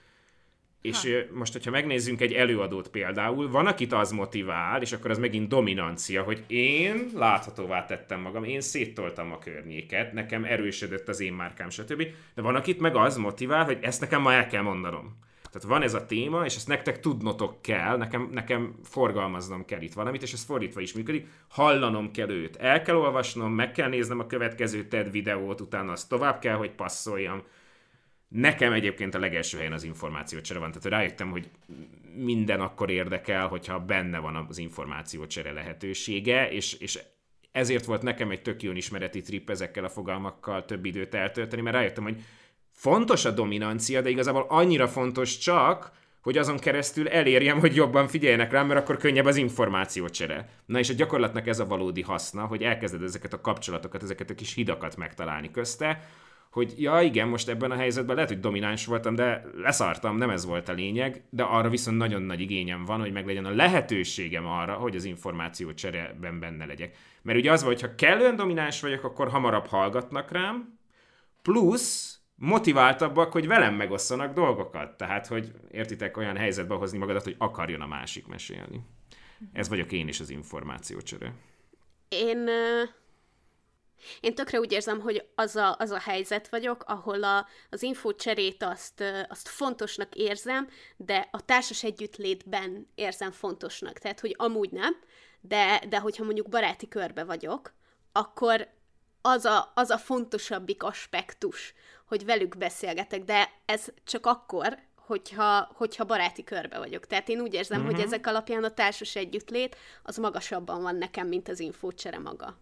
És most, hogyha megnézzünk egy előadót például, van, akit az motivál, és akkor az megint dominancia, hogy én láthatóvá tettem magam, én széttoltam a környéket, nekem erősödött az én márkám, stb. De van, akit meg az motivál, hogy ezt nekem ma el kell mondanom. Tehát van ez a téma, és ezt nektek tudnotok kell, nekem forgalmaznom kell itt valamit, és ez fordítva is működik, hallanom kell őt, el kell olvasnom, meg kell néznem a következő TED videót, utána azt tovább kell, hogy passzoljam. Nekem egyébként a legelső helyen az információcsere van, tehát rájöttem, hogy minden akkor érdekel, hogyha benne van az információcsere lehetősége, és ezért volt nekem egy tök jó ismereti trip ezekkel a fogalmakkal több időt eltölteni, mert rájöttem, hogy fontos a dominancia, de igazából annyira fontos csak, hogy azon keresztül elérjem, hogy jobban figyeljenek rám, mert akkor könnyebb az információcsere. Na és a gyakorlatnak ez a valódi haszna, hogy elkezded ezeket a kapcsolatokat, ezeket a kis hidakat megtalálni közte, hogy ja igen, most ebben a helyzetben lehet, hogy domináns voltam, de leszartam, nem ez volt a lényeg, de arra viszont nagyon nagy igényem van, hogy meglegyen a lehetőségem arra, hogy az információ cserében benne legyek. Mert ugye az van, hogyha kellően domináns vagyok, akkor hamarabb hallgatnak rám, plusz motiváltabbak, hogy velem megosszanak dolgokat. Tehát, hogy értitek, olyan helyzetbe hozni magadat, hogy akarjon a másik mesélni. Ez vagyok én is az információ csere. Én tökre úgy érzem, hogy az a helyzet vagyok, ahol az infócserét azt fontosnak érzem, de a társas együttlétben érzem fontosnak. Tehát, hogy amúgy nem, de hogyha mondjuk baráti körbe vagyok, akkor az a fontosabbik aspektus, hogy velük beszélgetek, de ez csak akkor, hogyha baráti körbe vagyok. Tehát én úgy érzem, hogy ezek alapján a társas együttlét az magasabban van nekem, mint az infócsere maga.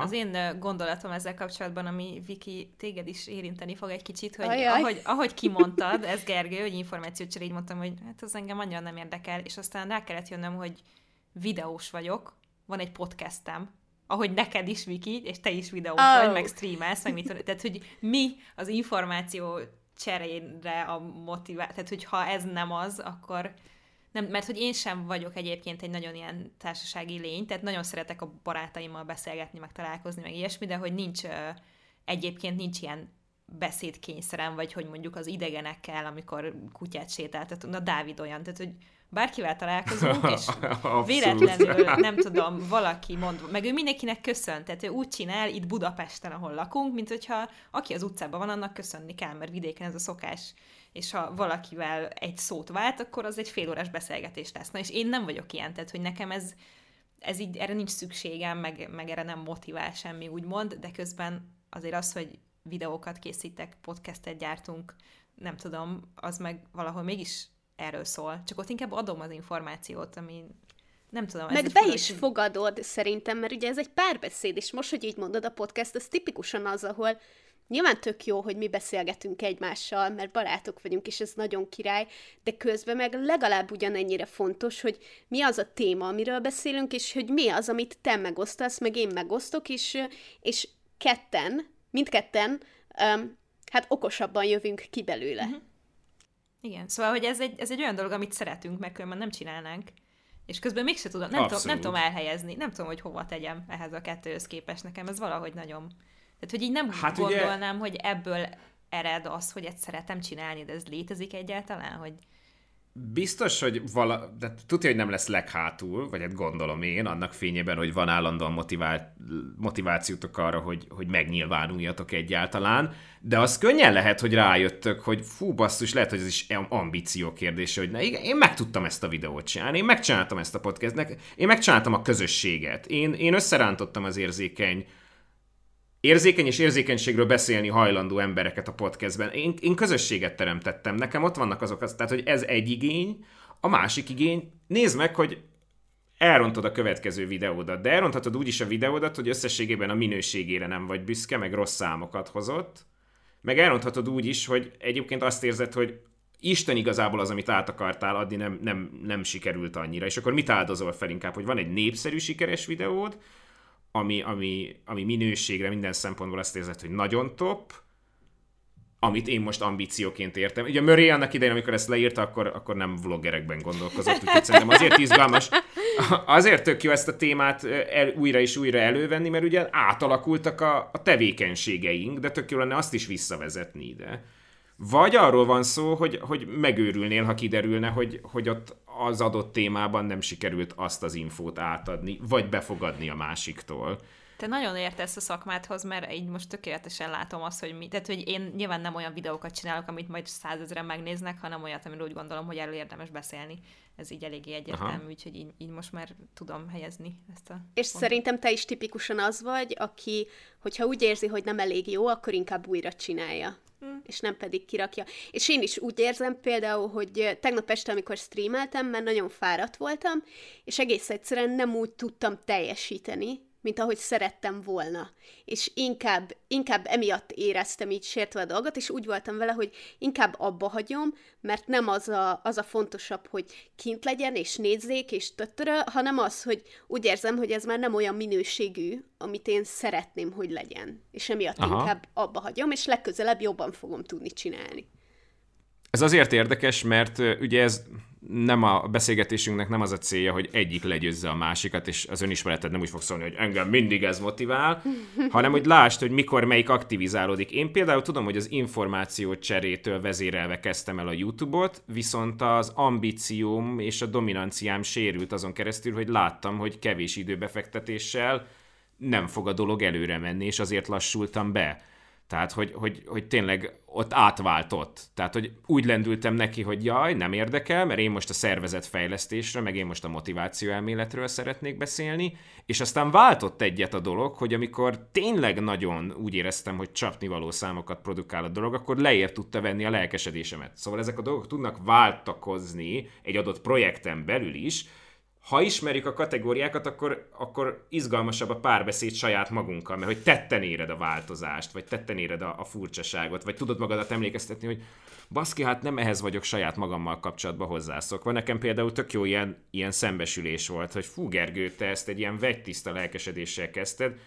Az én gondolatom ezzel kapcsolatban, ami Viki téged is érinteni fog egy kicsit, hogy ahogy kimondtad, ez Gergő, hogy információcsere, így mondtam, hogy hát az engem annyira nem érdekel, és aztán rá kellett jönnöm, hogy videós vagyok, van egy podcastem, ahogy neked is, Viki, és te is videózol, meg streamelsz, meg mit, tehát, hogy mi az információ cserére a motiváció, tehát, hogy ha ez nem az, akkor nem, mert hogy én sem vagyok egyébként egy nagyon ilyen társasági lény, tehát nagyon szeretek a barátaimmal beszélgetni, meg találkozni, meg ilyesmi, de hogy nincs, egyébként nincs ilyen beszédkényszerem, vagy hogy mondjuk az idegenekkel, amikor kutyát sétáltatunk, na Dávid olyan, tehát, hogy bárkivel találkozunk, és véletlenül, nem tudom, valaki mond, meg ő mindenkinek köszön, tehát ő úgy csinál itt Budapesten, ahol lakunk, mint hogyha aki az utcában van, annak köszönni kell, mert vidéken ez a szokás, és ha valakivel egy szót vált, akkor az egy félórás beszélgetés lesz. Na, és én nem vagyok ilyen, tehát, hogy nekem ez így, erre nincs szükségem, meg erre nem motivál semmi, úgymond, de közben azért az, hogy videókat készítek, podcastet gyártunk, nem tudom, az meg valahol mégis erről szól. Csak ott inkább adom az információt, ami nem tudom. Meg be is fogadod szerintem, mert ugye ez egy párbeszéd, és most, hogy így mondod, a podcast az tipikusan az, ahol nyilván tök jó, hogy mi beszélgetünk egymással, mert barátok vagyunk, és ez nagyon király, de közben meg legalább ugyanennyire fontos, hogy mi az a téma, amiről beszélünk, és hogy mi az, amit te megosztasz, meg én megosztok, és mindketten, hát okosabban jövünk ki belőle. Uh-huh. Igen, szóval, hogy ez egy olyan dolog, amit szeretünk, mert különben nem csinálnánk, és közben mégse tudom, nem tudom elhelyezni, nem tudom, hogy hova tegyem ehhez a kettőhöz képest, nekem ez valahogy nagyon... Tehát, hogy így nem gondolnám, ugye... hogy ebből ered az, hogy ezt szeretem csinálni, de ez létezik egyáltalán, hogy... Biztos, hogy de tudja, hogy nem lesz leghátul, vagy hát gondolom én, annak fényében, hogy van állandóan motivációtok arra, hogy megnyilvánuljatok egyáltalán, de az könnyen lehet, hogy rájöttök, hogy fú, basszus, lehet, hogy ez is ambíció kérdése, hogy na igen, én meg tudtam ezt a videót csinálni, én megcsináltam ezt a podcastnek, én megcsináltam a közösséget, én összerántottam az érzékeny és érzékenységről beszélni hajlandó embereket a podcastben. Én közösséget teremtettem, nekem ott vannak azok, tehát hogy ez egy igény, a másik igény, nézd meg, hogy elrontod a következő videódat, de elronthatod úgy is a videódat, hogy összességében a minőségére nem vagy büszke, meg rossz számokat hozott, meg elronthatod úgy is, hogy egyébként azt érzed, hogy Isten igazából az, amit át akartál adni, nem sikerült annyira, és akkor mit áldozol fel inkább, hogy van egy népszerű, sikeres videód, ami minőségre minden szempontból azt érzed, hogy nagyon top, amit én most ambícióként értem. Ugye Murray annak idején, amikor ezt leírta, akkor nem vloggerekben gondolkozott, úgyhogy szerintem azért izgalmas, azért tök jó ezt a témát újra és újra elővenni, mert ugye átalakultak a tevékenységeink, de tök jó lenne azt is visszavezetni ide. Vagy arról van szó, hogy megőrülnél, ha kiderülne, hogy ott az adott témában nem sikerült azt az infót átadni, vagy befogadni a másiktól. Te nagyon értesz a szakmádhoz, mert így most tökéletesen látom azt, hogy mi... Tehát, hogy én nyilván nem olyan videókat csinálok, amit majd 100 000-en megnéznek, hanem olyat, amiről úgy gondolom, hogy erről érdemes beszélni. Ez így eléggé egyértelmű, úgyhogy így most már tudom helyezni ezt a... És pontot. Szerintem te is tipikusan az vagy, aki, hogyha úgy érzi, hogy nem elég jó, akkor inkább újra csinálja. És nem pedig kirakja. És én is úgy érzem például, hogy tegnap este, amikor streameltem, mert nagyon fáradt voltam, és egész egyszerűen nem úgy tudtam teljesíteni, mint ahogy szerettem volna. És inkább emiatt éreztem így sértve a dolgot, és úgy voltam vele, hogy inkább abba hagyom, mert nem az a fontosabb, hogy kint legyen, és nézzék, és tötörö, hanem az, hogy úgy érzem, hogy ez már nem olyan minőségű, amit én szeretném, hogy legyen. És emiatt inkább abba hagyom, és legközelebb jobban fogom tudni csinálni. Ez azért érdekes, mert ugye ez nem a beszélgetésünknek nem az a célja, hogy egyik legyőzze a másikat, és az önismereted nem úgy fog szólni, hogy engem mindig ez motivál, hanem hogy lásd, hogy mikor melyik aktivizálódik. Én például tudom, hogy az információ cserétől vezérelve kezdtem el a YouTube-ot, viszont az ambícióm és a dominanciám sérült azon keresztül, hogy láttam, hogy kevés időbefektetéssel nem fog a dolog előre menni, és azért lassultam be. Tehát, hogy tényleg ott átváltott. Tehát, hogy úgy lendültem neki, hogy jaj, nem érdekel, mert én most a szervezetfejlesztésről, meg én most a motiváció elméletről szeretnék beszélni, és aztán váltott egyet a dolog, hogy amikor tényleg nagyon úgy éreztem, hogy csapnivaló számokat produkál a dolog, akkor lejjebb tudta venni a lelkesedésemet. Szóval ezek a dolgok tudnak váltakozni egy adott projekten belül is, ha ismerjük a kategóriákat, akkor izgalmasabb a párbeszéd saját magunkkal, mert hogy tetten éred a változást, vagy tetten éred a furcsaságot, vagy tudod magadat emlékeztetni, hogy baszki, hát nem ehhez vagyok saját magammal kapcsolatban hozzászokva. Nekem például tök jó ilyen szembesülés volt, hogy fú Gergő, te ezt egy ilyen vegytiszta lelkesedéssel kezdted,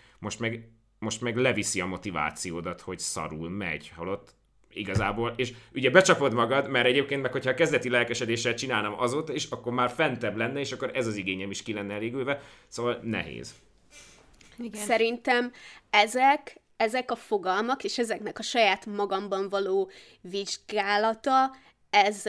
most meg leviszi a motivációdat, hogy szarul megy, halott. Igazából, és ugye becsapod magad, mert egyébként meg, hogyha a kezdeti lelkesedéssel csinálnám azóta, és akkor már fentebb lenne, és akkor ez az igényem is ki lenne elégülve, szóval nehéz. Igen. Szerintem ezek a fogalmak, és ezeknek a saját magamban való vizsgálata, ez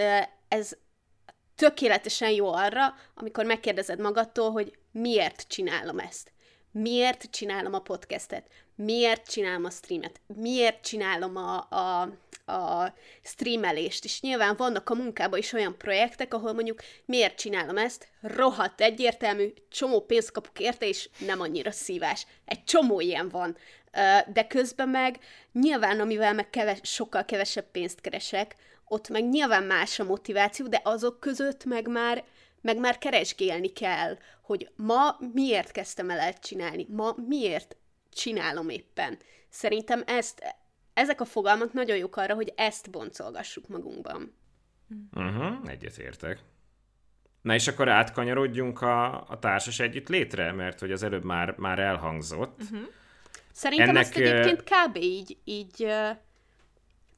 tökéletesen jó arra, amikor megkérdezed magadtól, hogy miért csinálom ezt? Miért csinálom a podcastet? Miért csinálom a streamet? Miért csinálom a streamelést? És nyilván vannak a munkában is olyan projektek, ahol mondjuk miért csinálom ezt? Rohadt egyértelmű, csomó pénzt kapok érte, és nem annyira szívás. Egy csomó ilyen van. De közben meg nyilván, amivel meg sokkal kevesebb pénzt keresek, ott meg nyilván más a motiváció, de azok között meg már keresgélni kell, hogy ma miért kezdtem el csinálni, ma miért csinálom éppen. Szerintem ezek a fogalmak nagyon jók arra, hogy ezt boncolgassuk magunkban. Egyetértek. Na és akkor átkanyarodjunk a társas együttlétre, mert hogy az előbb már elhangzott. Szerintem ezt egyébként kb. így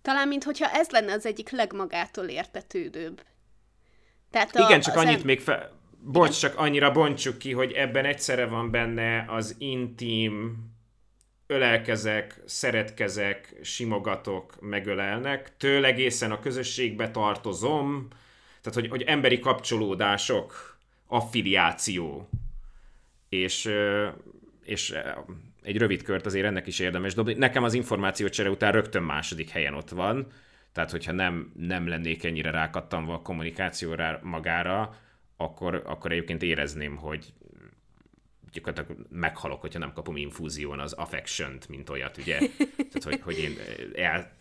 talán minthogyha ez lenne az egyik legmagától értetődőbb. Igen, csak annyit még csak annyira bontsuk ki, hogy ebben egyszerre van benne az intim, ölelkezek, szeretkezek, simogatok, megölelnek, től egészen a közösségbe tartozom, tehát hogy emberi kapcsolódások, affiliáció, és egy rövid kört azért ennek is érdemes dobni. Nekem az információcsere után rögtön második helyen ott van. Tehát, hogyha nem lennék ennyire rákattanva a kommunikációra magára, akkor egyébként érezném, hogy gyakorlatilag meghalok, hogyha nem kapom infúzión az affection-t, mint olyat, ugye? Tehát, hogy én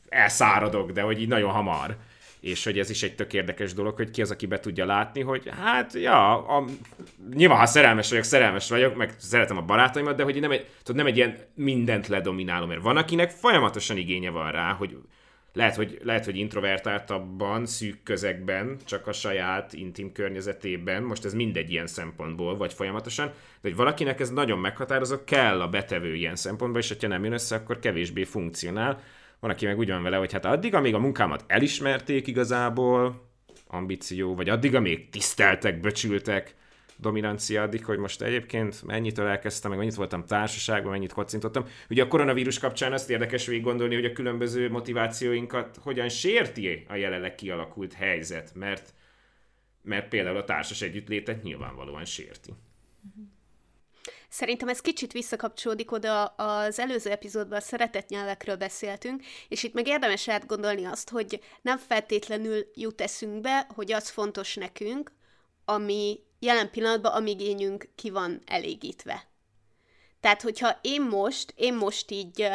elszáradok, de hogy így nagyon hamar. És hogy ez is egy tök érdekes dolog, hogy ki az, aki be tudja látni, hogy hát, ja, nyilván, ha szerelmes vagyok, meg szeretem a barátaimat, de hogy nem egy ilyen mindent ledominálom, mert van, akinek folyamatosan igénye van rá, hogy lehet, hogy introvertáltabban, szűk közegben, csak a saját intim környezetében, most ez mindegy ilyen szempontból, vagy folyamatosan, de hogy valakinek ez nagyon meghatározó, kell a betevő ilyen szempontból, és ha nem jön össze, akkor kevésbé funkcionál. Van, aki meg úgy van vele, hogy hát addig, amíg a munkámat elismerték igazából, ambíció, vagy addig, amíg tiszteltek, becsültek, dominancia addig, hogy most egyébként mennyitől elkezdtem, meg mennyit voltam társaságban, mennyit kocintottam. Ugye a koronavírus kapcsán azt érdekes végig gondolni, hogy a különböző motivációinkat hogyan sérti a jelenleg kialakult helyzet, mert például a társas együttlétet nyilvánvalóan sérti. Szerintem ez kicsit visszakapcsolódik oda, az előző epizódban a szeretett nyelvekről beszéltünk, és itt meg érdemes átgondolni azt, hogy nem feltétlenül jut eszünkbe, hogy az fontos nekünk, ami jelen pillanatban amíg igényünk ki van elégítve. Tehát, hogyha én most így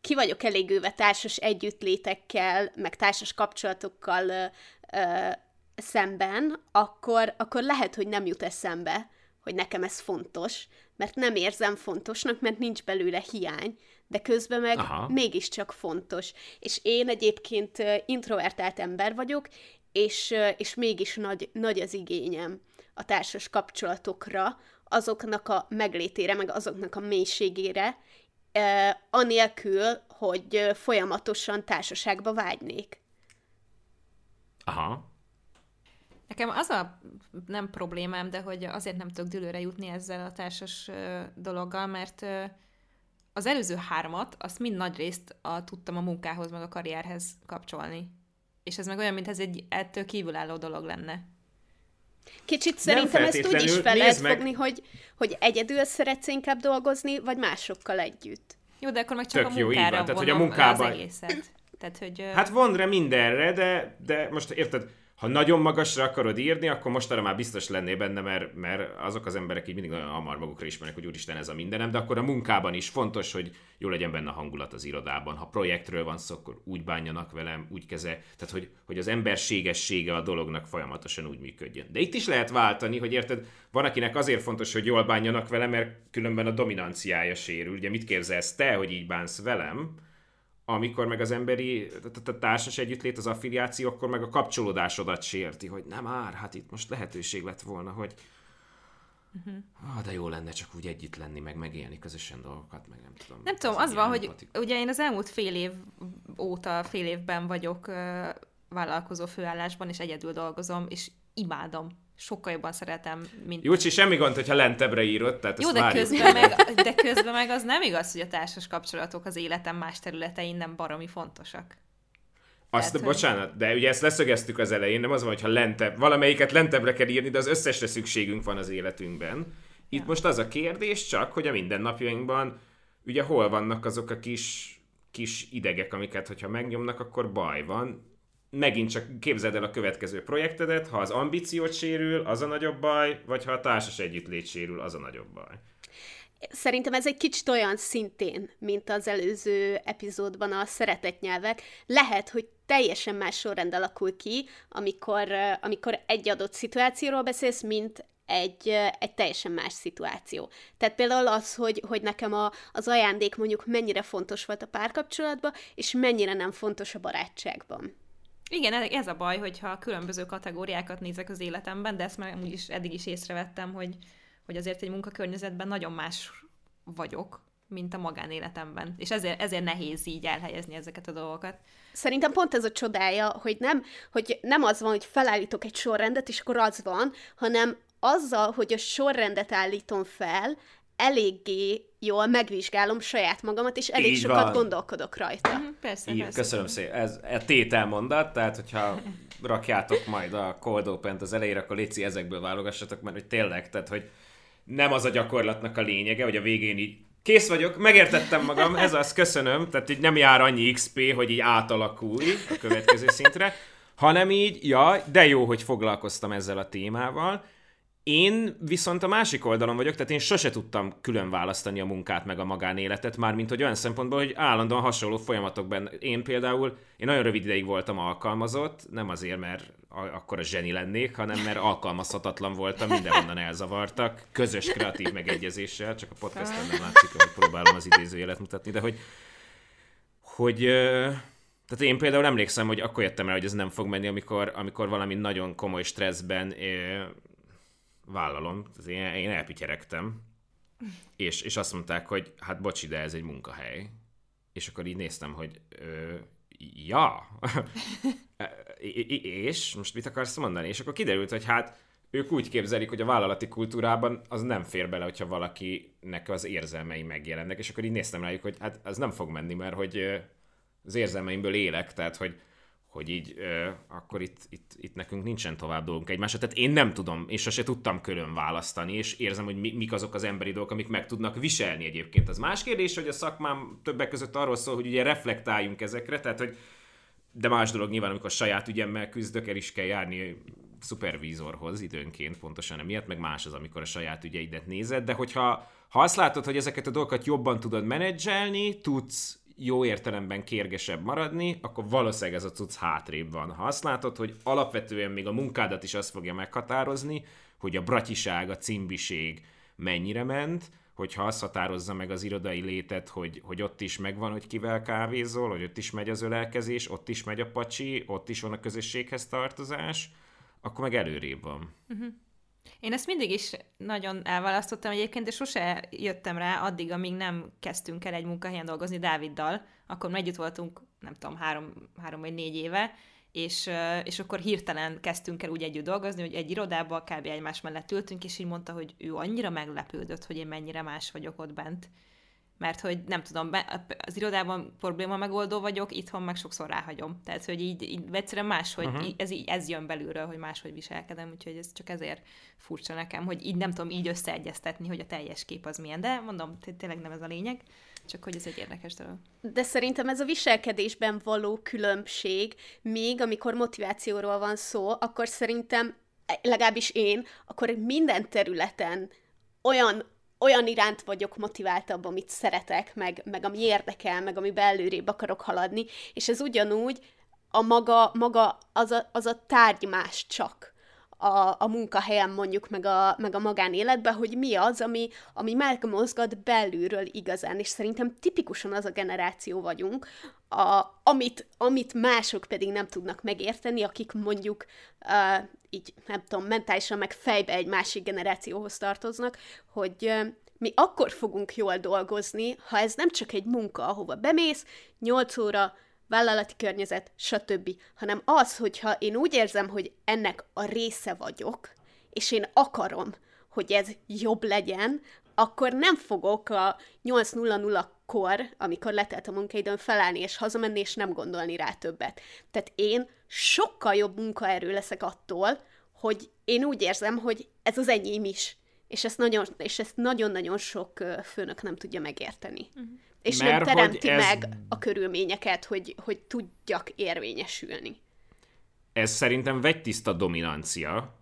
ki vagyok elégülve társas együttlétekkel, meg társas kapcsolatokkal szemben, akkor lehet, hogy nem jut eszembe, hogy nekem ez fontos, mert nem érzem fontosnak, mert nincs belőle hiány, de közben meg mégiscsak fontos. És én egyébként introvertált ember vagyok, és mégis nagy az igényem a társas kapcsolatokra, azoknak a meglétére, meg azoknak a mélységére, anélkül, hogy folyamatosan társaságba vágynék. Aha. Nekem az a nem problémám, de hogy azért nem tudok dőlőre jutni ezzel a társas dologgal, mert az előző hármat, azt mind nagyrészt tudtam a munkához, meg a karrierhez kapcsolni. És ez meg olyan, mint ez egy ettől kívülálló dolog lenne. Kicsit szerintem ezt úgy is fel lehet fogni, hogy egyedül szeretsz inkább dolgozni, vagy másokkal együtt. Jó, de akkor meg csak tök a munkára jó, tehát, hogy a munkában... az egészet. Tehát, hogy... Hát van rá mindenre, de most érted, Ha nagyon magasra akarod írni, akkor mostanra már biztos lenné benne, mert azok az emberek így mindig nagyon hamar magukra ismernek, hogy úristen, ez a mindenem, de akkor a munkában is fontos, hogy jó legyen benne a hangulat az irodában. Ha projektről van szó, akkor úgy bánjanak velem, úgy tehát hogy az emberségessége a dolognak folyamatosan úgy működjön. De itt is lehet váltani, hogy érted, van akinek azért fontos, hogy jól bánjanak velem, mert különben a dominanciája sérül. Ugye mit képzelsz te, hogy így bánsz velem? Amikor meg az emberi, a társas együttlét, az affiliáció, akkor meg a kapcsolódásodat sérti, hogy nem már, hát itt most lehetőség lett volna, hogy de jó lenne csak úgy együtt lenni, meg megélni közösen dolgokat, meg nem tudom. Nem tudom, az van, hogy ugye én az elmúlt fél évben vagyok vállalkozó főállásban, és egyedül dolgozom, és imádom. Sokkal jobban szeretem, mint... Júcsi, semmi gond, hogyha lentebbre írod, tehát jó, de közben meg az nem igaz, hogy a társas kapcsolatok az életem más területein nem baromi fontosak. Bocsánat, de ugye ezt leszögeztük az elején, nem az van, hogyha valamelyiket lentebbre kell írni, de az összesre szükségünk van az életünkben. Itt most az a kérdés csak, hogy a mindennapjainkban ugye hol vannak azok a kis idegek, amiket, hogyha megnyomnak, akkor baj van. Megint csak képzeld el a következő projektedet, ha az ambíciót sérül, az a nagyobb baj, vagy ha a társas együttlét sérül, az a nagyobb baj. Szerintem ez egy kicsit olyan szintén, mint az előző epizódban a szeretetnyelvek. Lehet, hogy teljesen más sorrend alakul ki, amikor egy adott szituációról beszélsz, mint egy teljesen más szituáció. Tehát például az, hogy nekem az ajándék mondjuk mennyire fontos volt a párkapcsolatban, és mennyire nem fontos a barátságban. Igen, ez a baj, hogyha különböző kategóriákat nézek az életemben, de ezt már úgyis eddig is észrevettem, hogy azért egy munkakörnyezetben nagyon más vagyok, mint a magánéletemben. És ezért nehéz így elhelyezni ezeket a dolgokat. Szerintem pont ez a csodája, hogy nem az van, hogy felállítok egy sorrendet, és akkor az van, hanem azzal, hogy a sorrendet állítom fel, eléggé jól megvizsgálom saját magamat, és elég így sokat van. Gondolkodok rajta. Persze. Köszönöm szépen. Ez a tételmondat, tehát hogyha rakjátok majd a cold open-t az elejére, akkor léci ezekből válogassatok, mert hogy tényleg, tehát hogy nem az a gyakorlatnak a lényege, hogy a végén így kész vagyok, megértettem magam, ez az, köszönöm, tehát így nem jár annyi XP, hogy így átalakulj a következő szintre, hanem így, de jó, hogy foglalkoztam ezzel a témával. Én viszont a másik oldalon vagyok, tehát én sose tudtam külön választani a munkát meg a magánéletet, mármint hogy olyan szempontból, hogy állandóan hasonló folyamatokban. Én például, nagyon rövid ideig voltam alkalmazott, nem azért, mert akkora zseni lennék, hanem mert alkalmazhatatlan voltam, mindenhonnan elzavartak, közös kreatív megegyezéssel, csak a podcasten nem látszik, hogy próbálom az idézőjelet mutatni, de hogy tehát én például emlékszem, hogy akkor jöttem el, hogy ez nem fog menni, amikor valami nagyon komoly stresszben vállalom, én elpityeregtem, és azt mondták, hogy hát bocs, de ez egy munkahely. És akkor így néztem, hogy és most mit akarsz mondani? És akkor kiderült, hogy hát ők úgy képzelik, hogy a vállalati kultúrában az nem fér bele, hogyha valakinek az érzelmei megjelennek, és akkor így néztem rájuk, hogy hát ez nem fog menni, mert hogy az érzelmeimből élek, tehát hogy így, akkor itt nekünk nincsen tovább dolgunk egymásra. Tehát én nem tudom, és sose tudtam külön választani, és érzem, hogy mik azok az emberi dolgok, amik meg tudnak viselni egyébként. Az más kérdés, hogy a szakmám többek között arról szól, hogy ugye reflektáljunk ezekre, tehát hogy, de más dolog nyilván, amikor saját ügyemmel küzdök, el is kell járni szupervízorhoz időnként, pontosan emiatt, meg más az, amikor a saját ügyeidet nézed, de hogyha azt látod, hogy ezeket a dolgokat jobban tudod menedzselni, tudsz jó értelemben kérgesebb maradni, akkor valószínűleg ez a cucc hátrébb van. Ha azt látod, hogy alapvetően még a munkádat is azt fogja meghatározni, hogy a bratyiság, a cimbiség mennyire ment, hogyha azt határozza meg az irodai létet, hogy ott is megvan, hogy kivel kávézol, hogy ott is megy az ölelkezés, ott is megy a pacsi, ott is van a közösséghez tartozás, akkor meg előrébb van. Én ezt mindig is nagyon elválasztottam egyébként, és sose jöttem rá addig, amíg nem kezdtünk el egy munkahelyen dolgozni Dáviddal. Akkor együtt voltunk, nem tudom, 3 vagy 4 éve, és akkor hirtelen kezdtünk el úgy együtt dolgozni, hogy egy irodában kb. Egymás mellett ültünk, és így mondta, hogy ő annyira meglepődött, hogy én mennyire más vagyok ott bent. Mert hogy nem tudom, az irodában probléma megoldó vagyok, itthon meg sokszor ráhagyom. Tehát, hogy így egyszerűen máshogy, ez jön belülről, hogy máshogy viselkedem, úgyhogy ez csak ezért furcsa nekem, hogy így nem tudom így összeegyeztetni, hogy a teljes kép az milyen, de mondom, tényleg nem ez a lényeg. Csak hogy ez egy érdekes dolog. De szerintem ez a viselkedésben való különbség, még amikor motivációról van szó, akkor szerintem, legalábbis én, akkor minden területen olyan iránt vagyok motiváltabb, amit szeretek, meg ami érdekel, meg ami belőrébb akarok haladni, és ez ugyanúgy a maga az a tárgy más csak a munkahelyen mondjuk, meg a magánéletben, hogy mi az, ami már mozgat belülről igazán, és szerintem tipikusan az a generáció vagyunk, amit mások pedig nem tudnak megérteni, akik mondjuk így, nem tudom, mentálisan meg fejbe egy másik generációhoz tartoznak, hogy mi akkor fogunk jól dolgozni, ha ez nem csak egy munka, ahova bemész, 8 óra, vállalati környezet, stb., hanem az, hogyha én úgy érzem, hogy ennek a része vagyok, és én akarom, hogy ez jobb legyen, akkor nem fogok a 8:00-kor, amikor letelt a munkaidőn, felállni és hazamenni, és nem gondolni rá többet. Tehát én sokkal jobb munkaerő leszek attól, hogy én úgy érzem, hogy ez az enyém is. És ezt nagyon-nagyon sok főnök nem tudja megérteni. Uh-huh. És nem teremti meg a körülményeket, hogy tudjak érvényesülni. Ez szerintem vegytiszta dominancia,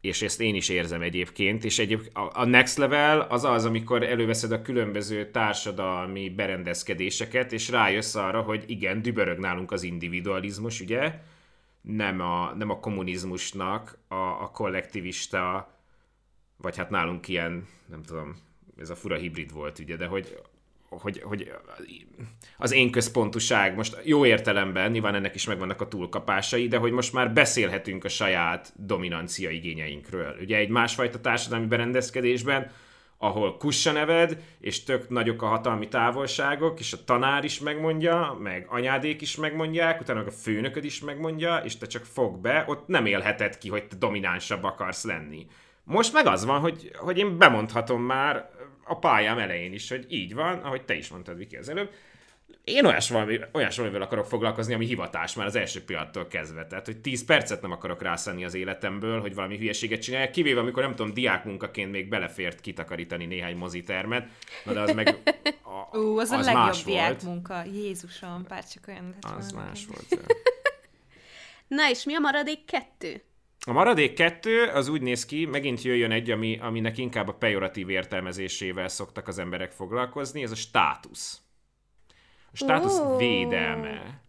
és ezt én is érzem egyébként, és egyébként a next level az, amikor előveszed a különböző társadalmi berendezkedéseket, és rájössz arra, hogy igen, dübörög nálunk az individualizmus, ugye? Nem a kommunizmusnak a kollektivista, vagy hát nálunk ilyen, nem tudom, ez a fura hibrid volt, ugye, de hogy az én központúság, most jó értelemben, nyilván ennek is megvannak a túlkapásai, de hogy most már beszélhetünk a saját dominancia igényeinkről. Ugye egy másfajta társadalmi berendezkedésben, ahol kussa neved, és tök nagyok a hatalmi távolságok, és a tanár is megmondja, meg anyádék is megmondják, utána a főnököd is megmondja, és te csak fogd be, ott nem élheted ki, hogy te dominánsabb akarsz lenni. Most meg az van, hogy én bemondhatom már a pályám elején is, hogy így van, ahogy te is mondtad, Viki, az előbb. Én olyasvalamivel akarok foglalkozni, ami hivatás már az első pillanattól kezdve. Tehát, hogy 10 percet nem akarok rászánni az életemből, hogy valami hülyeséget csináljak, kivéve, amikor nem tudom, diákmunkaként még belefért kitakarítani néhány mozitermet. Na de az meg az a legjobb diákmunka. Jézusom, bárcsak olyan lett. Az más volt. Na és mi a maradék 2? A maradék 2 az úgy néz ki, megint jöjjön egy, aminek inkább a pejoratív értelmezésével szoktak az emberek foglalkozni, ez a státusz. A státusz védelme.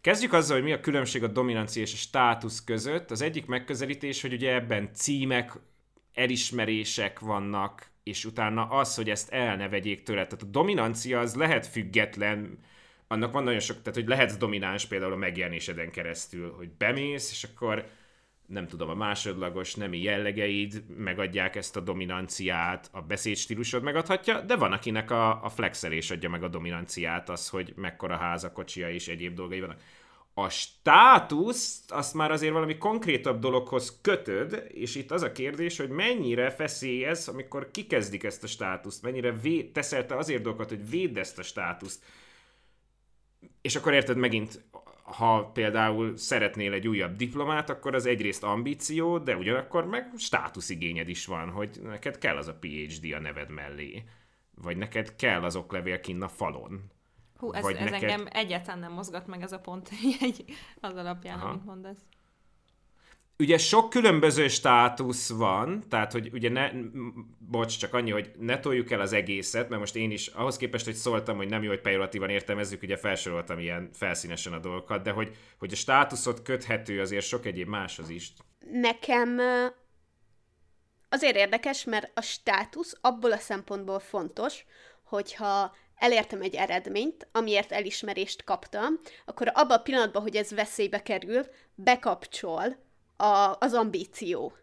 Kezdjük azzal, hogy mi a különbség a dominancia és a státusz között. Az egyik megközelítés, hogy ugye ebben címek, elismerések vannak, és utána az, hogy ezt el ne vegyék tőle. Tehát a dominancia az lehet független, annak van nagyon sok, tehát hogy lehetsz domináns például a megjelenéseden keresztül, hogy bemész, és akkor nem tudom, a másodlagos nemi jellegeid megadják ezt a dominanciát, a beszédstílusod megadhatja, de van, akinek a flexelés adja meg a dominanciát, az, hogy mekkora háza, kocsia és egyéb dolgai vannak. A státuszt azt már azért valami konkrétabb dologhoz kötöd, és itt az a kérdés, hogy mennyire feszélyez, amikor kikezdik ezt a státuszt, mennyire teszel te azért dolgokat, hogy védd ezt a státuszt. És akkor érted megint, ha például szeretnél egy újabb diplomát, akkor az egyrészt ambíció, de ugyanakkor meg státuszigényed is van, hogy neked kell az a PhD a neved mellé, vagy neked kell az oklevél kinn a falon. Hú, ez neked... engem egyáltalán nem mozgat meg ez a pont az alapján, amit mondasz. Ugye sok különböző státusz van, tehát hogy ugye csak annyi, hogy ne toljuk el az egészet, mert most én is ahhoz képest, hogy szóltam, hogy nem jó, hogy pejoratívan értelmezzük, ugye felsoroltam ilyen felszínesen a dolgokat, de hogy a státuszot köthető azért sok egyéb máshoz is. Nekem azért érdekes, mert a státusz abból a szempontból fontos, hogyha elértem egy eredményt, amiért elismerést kaptam, akkor abban a pillanatban, hogy ez veszélybe kerül, bekapcsol az ambíció,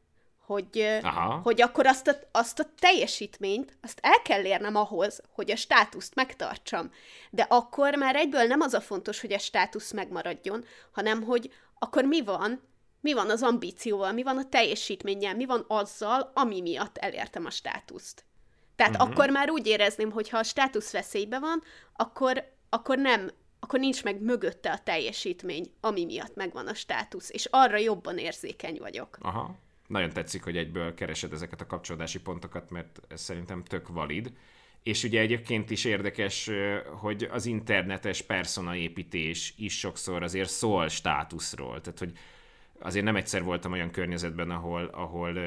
hogy akkor azt a teljesítményt, azt el kell érnem ahhoz, hogy a státuszt megtartsam. De akkor már egyből nem az a fontos, hogy a státusz megmaradjon, hanem hogy akkor mi van az ambícióval, mi van a teljesítménnyel, mi van azzal, ami miatt elértem a státuszt. Tehát akkor már úgy érezném, hogy ha a státusz veszélyben van, akkor nincs meg mögötte a teljesítmény, ami miatt megvan a státusz, és arra jobban érzékeny vagyok. Aha. Nagyon tetszik, hogy egyből keresed ezeket a kapcsolódási pontokat, mert ez szerintem tök valid. És ugye egyébként is érdekes, hogy az internetes personaépítés is sokszor azért szól státuszról. Tehát, hogy azért nem egyszer voltam olyan környezetben, ahol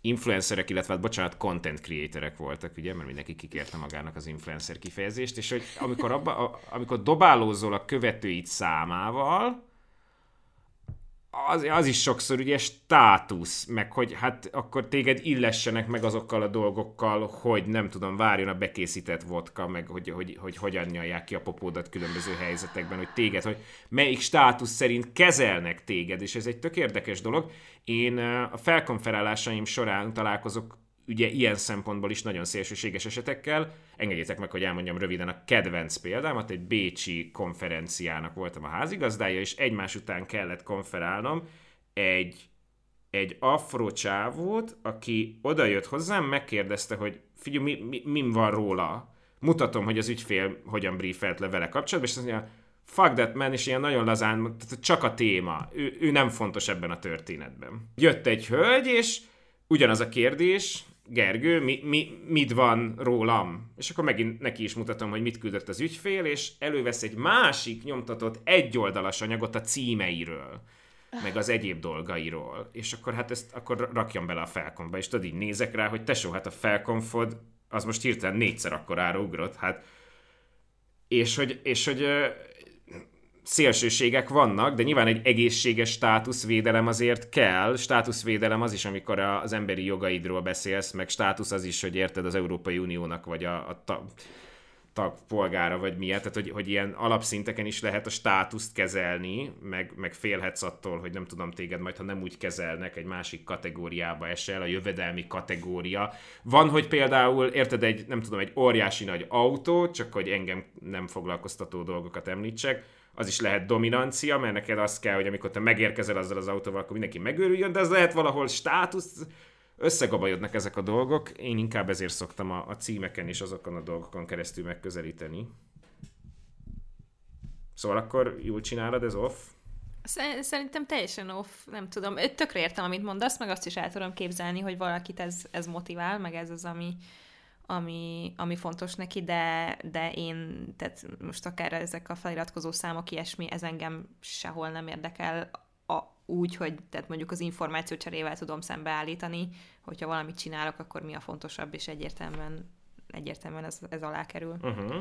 influencerek, illetve content creatorek voltak, ugye, mert mindenki kikérte magának az influencer kifejezést, és hogy amikor dobálózol a követőid számával, az is sokszor ugye státusz, meg hogy hát akkor téged illessenek meg azokkal a dolgokkal, hogy nem tudom, várjon a bekészített vodka, meg hogy hogyan nyalják ki a popódat különböző helyzetekben, hogy téged, hogy melyik státusz szerint kezelnek téged, és ez egy tök érdekes dolog. Én a felkonferálásaim során találkozok ugye ilyen szempontból is nagyon szélsőséges esetekkel. Engedjétek meg, hogy elmondjam röviden a kedvenc példámat. Egy bécsi konferenciának voltam a házigazdája, és egymás után kellett konferálnom egy afro csávót, aki odajött hozzám, megkérdezte, hogy figyelj, mi van róla? Mutatom, hogy az ügyfél hogyan briefelt le vele kapcsolatban, és azt mondja, fuck that man, és ilyen nagyon lazán, csak a téma, ő nem fontos ebben a történetben. Jött egy hölgy, és ugyanaz a kérdés, Gergő, mit van rólam? És akkor megint neki is mutatom, hogy mit küldött az ügyfél, és elővesz egy másik nyomtatott egyoldalas anyagot a címeiről, meg az egyéb dolgairól. És akkor hát ezt akkor rakjam bele a felkonfba, és tudod, így nézek rá, hogy tesó, hát a felkonfod az most hirtelen 4-szer akkorára ugrott, hát. És hogy szélsőségek vannak, de nyilván egy egészséges státuszvédelem azért kell. Státuszvédelem az is, amikor az emberi jogaidról beszélsz, meg státusz az is, hogy érted az Európai Uniónak, vagy a tagpolgára, vagy miért. Tehát, hogy ilyen alapszinteken is lehet a státuszt kezelni, meg félhetsz attól, hogy nem tudom téged majd, ha nem úgy kezelnek, egy másik kategóriába esel, a jövedelmi kategória. Van, hogy például, érted, egy óriási nagy autó, csak hogy engem nem foglalkoztató dolgokat említsek, az is lehet dominancia, mert neked az kell, hogy amikor te megérkezel azzal az autóval, akkor mindenki megőrüljön, de ez lehet valahol státusz, összegabajodnak ezek a dolgok. Én inkább ezért szoktam a címeken és azokon a dolgokon keresztül megközelíteni. Szóval akkor jól csinálod, ez off? Szerintem teljesen off, nem tudom. Tökre értem, amit mondasz, meg azt is el tudom képzelni, hogy valakit ez motivál, meg ez az, ami fontos neki, de én, tehát most akár ezek a feliratkozó számok, ilyesmi, ez engem sehol nem érdekel úgy, hogy tehát mondjuk az információ cserével tudom szembeállítani, hogyha valamit csinálok, akkor mi a fontosabb, és egyértelműen ez alá kerül. Uh-huh.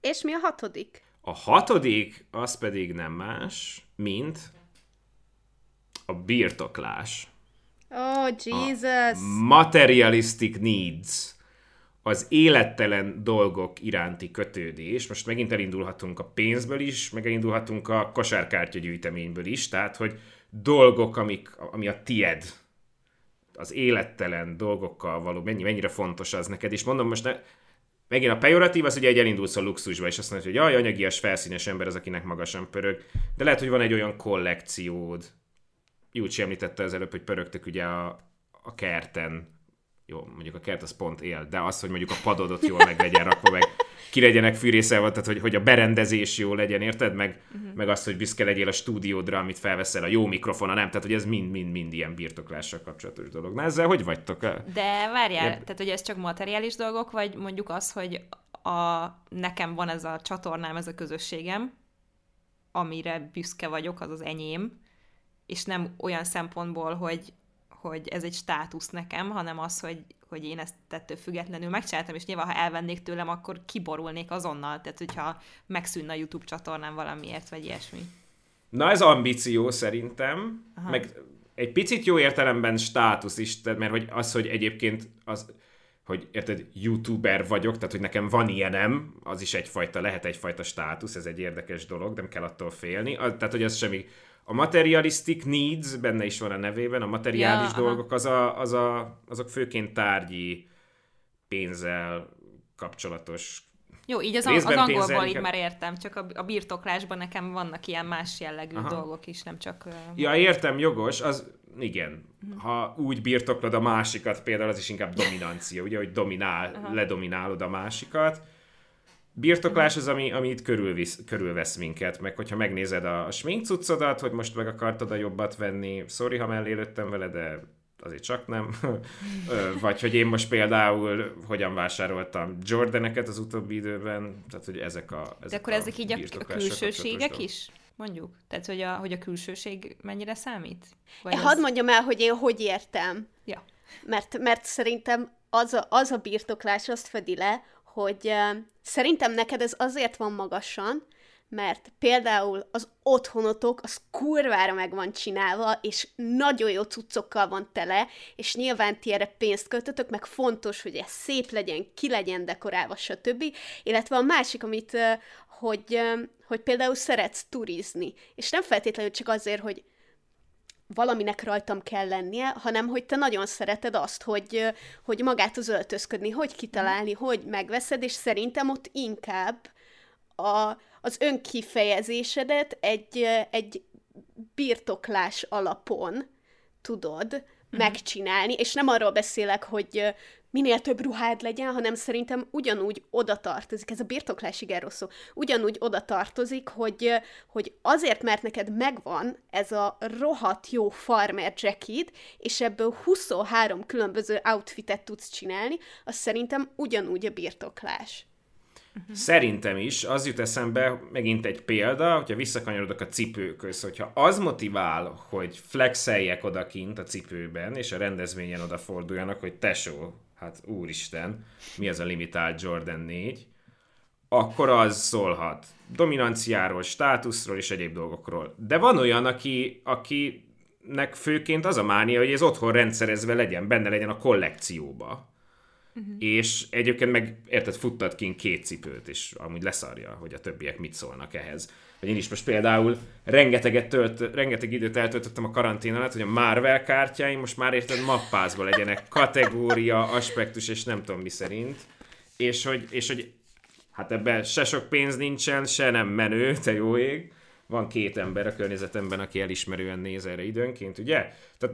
És mi a hatodik? A hatodik, az pedig nem más, mint a birtoklás. Oh, Jesus! A materialistic needs. Az élettelen dolgok iránti kötődés, most megint elindulhatunk a pénzből is, meg elindulhatunk a kosárkártyagyűjteményből is, tehát, hogy dolgok, ami a tied, az élettelen dolgokkal való, mennyire fontos az neked, és mondom most, megint a pejoratív az, hogy elindulsz a luxusba, és azt mondod, hogy jaj, anyagias, felszínes ember az, akinek magasan pörög, de lehet, hogy van egy olyan kollekciód. Júcsi említette az előbb, hogy pörögtök ugye a kerten. Jó, mondjuk a kert az pont él, de az, hogy mondjuk a padodot jól meg legyen rakva, meg ki legyenek fűrészelve, tehát hogy a berendezés jó legyen, érted? Meg az, hogy büszke legyél a stúdiódra, amit felveszel, a jó mikrofon, a nem, tehát hogy ez mind ilyen birtoklással kapcsolatos dolog. Na ezzel hogy vagytok? De várjál, tehát hogy ez csak materiális dolgok, vagy mondjuk az, hogy nekem van ez a csatornám, ez a közösségem, amire büszke vagyok, az az enyém, és nem olyan szempontból, hogy ez egy státusz nekem, hanem az, hogy én ezt ettől függetlenül megcsináltam, és nyilván, ha elvennék tőlem, akkor kiborulnék azonnal, tehát hogyha megszűnne a YouTube csatornám valamiért, vagy ilyesmi. Na ez ambíció szerintem, aha. Meg egy picit jó értelemben státusz is, mert hogy az, hogy egyébként az, hogy érted, youtuber vagyok, tehát hogy nekem van ilyenem, az is lehet egyfajta státusz, ez egy érdekes dolog, nem kell attól félni, tehát hogy az semmi. A materialistic needs, benne is van a nevében, a materiális dolgok, azok főként tárgyi, pénzzel kapcsolatos. Jó, így az angolból így már értem, csak a birtoklásban nekem vannak ilyen más jellegű dolgok is, nem csak... Ja, értem, jogos, az igen. Ha úgy birtoklod a másikat, például az is inkább dominancia, ugye, hogy ledominálod a másikat. Birtoklás az, ami itt körülvesz minket, meg hogyha megnézed a sminkcuccodat, hogy most meg akartad a jobbat venni, sorry, ha mellélődtem vele, de azért csak nem. Vagy hogy én most például hogyan vásároltam Jordaneket az utóbbi időben, tehát hogy ezek a birtokások. De akkor ezek így a külsőségek is? Mondjuk? Tehát, hogy a külsőség mennyire számít? Hadd mondjam el, hogy én hogy értem. Ja. Mert szerintem az a birtoklás azt fedi le, hogy szerintem neked ez azért van magasan, mert például az otthonotok, az kurvára meg van csinálva, és nagyon jó cuccokkal van tele, és nyilván ti erre pénzt költötök, meg fontos, hogy ez szép legyen, ki legyen dekorálva, stb. Illetve a másik, amit, hogy például szeretsz turizni, és nem feltétlenül csak azért, hogy valaminek rajtam kell lennie, hanem hogy te nagyon szereted azt, hogy magát az öltözködni, hogy kitalálni, hogy megveszed, és szerintem ott inkább az önkifejezésedet egy birtoklás alapon tudod megcsinálni, és nem arról beszélek, hogy minél több ruhád legyen, hanem szerintem ugyanúgy oda tartozik, ez a birtoklás igen rossz szó, ugyanúgy oda tartozik, hogy azért, mert neked megvan ez a rohadt jó farmer jacket, és ebből 23 különböző outfitet tudsz csinálni, az szerintem ugyanúgy a birtoklás. Szerintem is. Az jut eszembe megint egy példa, hogyha visszakanyarodok a cipőköz, hogyha az motivál, hogy flexeljek odakint a cipőben, és a rendezvényen odaforduljanak, hogy tesó, hát úristen, mi az a limitált Jordan 4, akkor az szólhat dominanciáról, státuszról és egyéb dolgokról. De van olyan, akinek főként az a mánia, hogy ez otthon rendszerezve legyen, benne legyen a kollekcióba. Uh-huh. És egyébként meg, érted, futtat ki két cipőt, és amúgy leszarja, hogy a többiek mit szólnak ehhez. Vagy én is most például rengeteg időt eltöltöttem a karantén alatt, hogy a Marvel kártyáim most már, érted, mappázba legyenek, kategória, aspektus, és nem tudom mi szerint. És hogy hát ebben se sok pénz nincsen, se nem menő, te jó ég. Van két ember a környezetemben, aki elismerően néz erre időnként, ugye?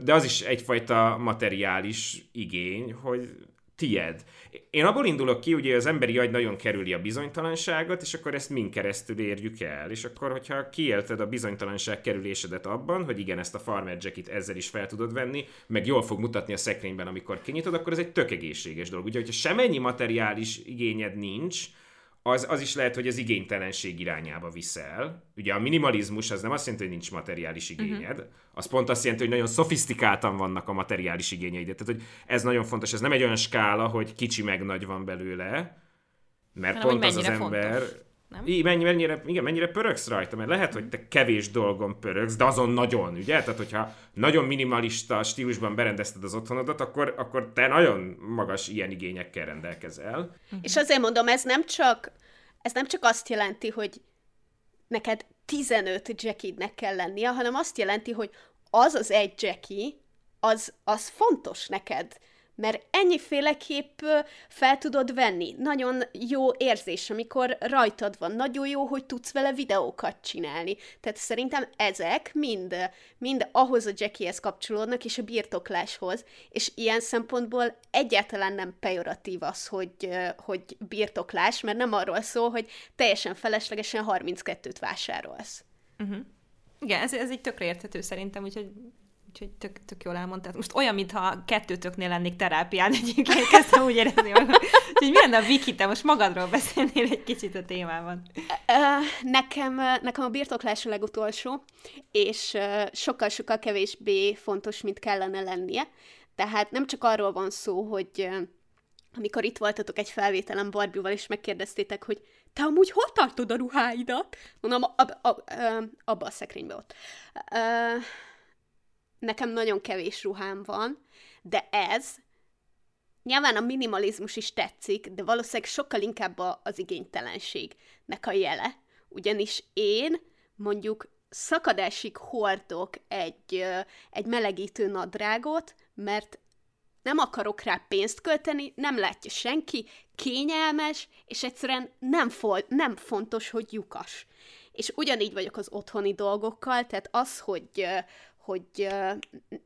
De az is egyfajta materiális igény, hogy... tied. Én abból indulok ki, ugye az emberi agy nagyon kerüli a bizonytalanságot, és akkor ezt mind keresztül érjük el. És akkor, hogyha kiélted a bizonytalanság kerülésedet abban, hogy igen, ezt a farmer jacket ezzel is fel tudod venni, meg jól fog mutatni a szekrényben, amikor kinyitod, akkor ez egy tök egészséges dolog. Ugye, hogyha semennyi materiális igényed nincs, az is lehet, hogy az igénytelenség irányába viszel. Ugye a minimalizmus az nem azt jelenti, hogy nincs materiális igényed, az pont azt jelenti, hogy nagyon szofisztikáltan vannak a materiális igényeid. Tehát, hogy ez nagyon fontos, ez nem egy olyan skála, hogy kicsi meg nagy van belőle, mert hanem, pont az az ember... mennyire pöröksz rajta, mert lehet, hogy te kevés dolgon pöröksz, de azon nagyon, ugye? Tehát, hogyha nagyon minimalista stílusban berendezted az otthonodat, akkor te nagyon magas ilyen igényekkel rendelkezel. És azért mondom, ez nem csak azt jelenti, hogy neked 15 jackidnek kell lennie, hanem azt jelenti, hogy az egy jacky, az fontos neked. Mert ennyiféleképp fel tudod venni. Nagyon jó érzés, amikor rajtad van. Nagyon jó, hogy tudsz vele videókat csinálni. Tehát szerintem ezek mind ahhoz a jackihez kapcsolódnak, és a birtokláshoz. És ilyen szempontból egyáltalán nem pejoratív az, hogy birtoklás, mert nem arról szól, hogy teljesen feleslegesen 32-t vásárolsz. Igen, ez így tökre érthető szerintem, úgyhogy tök jól elmondtad. Most olyan, mintha kettőtöknél lennék terápián, egyébként kezdtem úgy érezni magam. Úgyhogy mi lenne a Viki, te most magadról beszélnél egy kicsit a témában? Nekem a birtoklás a legutolsó, és sokkal-sokkal kevésbé fontos, mint kellene lennie. Tehát nem csak arról van szó, hogy amikor itt voltatok egy felvételen Barbival, és megkérdeztétek, hogy te amúgy hol tartod a ruháidat? Mondom, abba a szekrénybe ott. Nekem nagyon kevés ruhám van, de ez, nyilván a minimalizmus is tetszik, de valószínűleg sokkal inkább az igénytelenségnek a jele. Ugyanis én mondjuk szakadásig hordok egy melegítő nadrágot, mert nem akarok rá pénzt költeni, nem látja senki, kényelmes, és egyszerűen nem fontos, hogy lyukas. És ugyanígy vagyok az otthoni dolgokkal, tehát az, hogy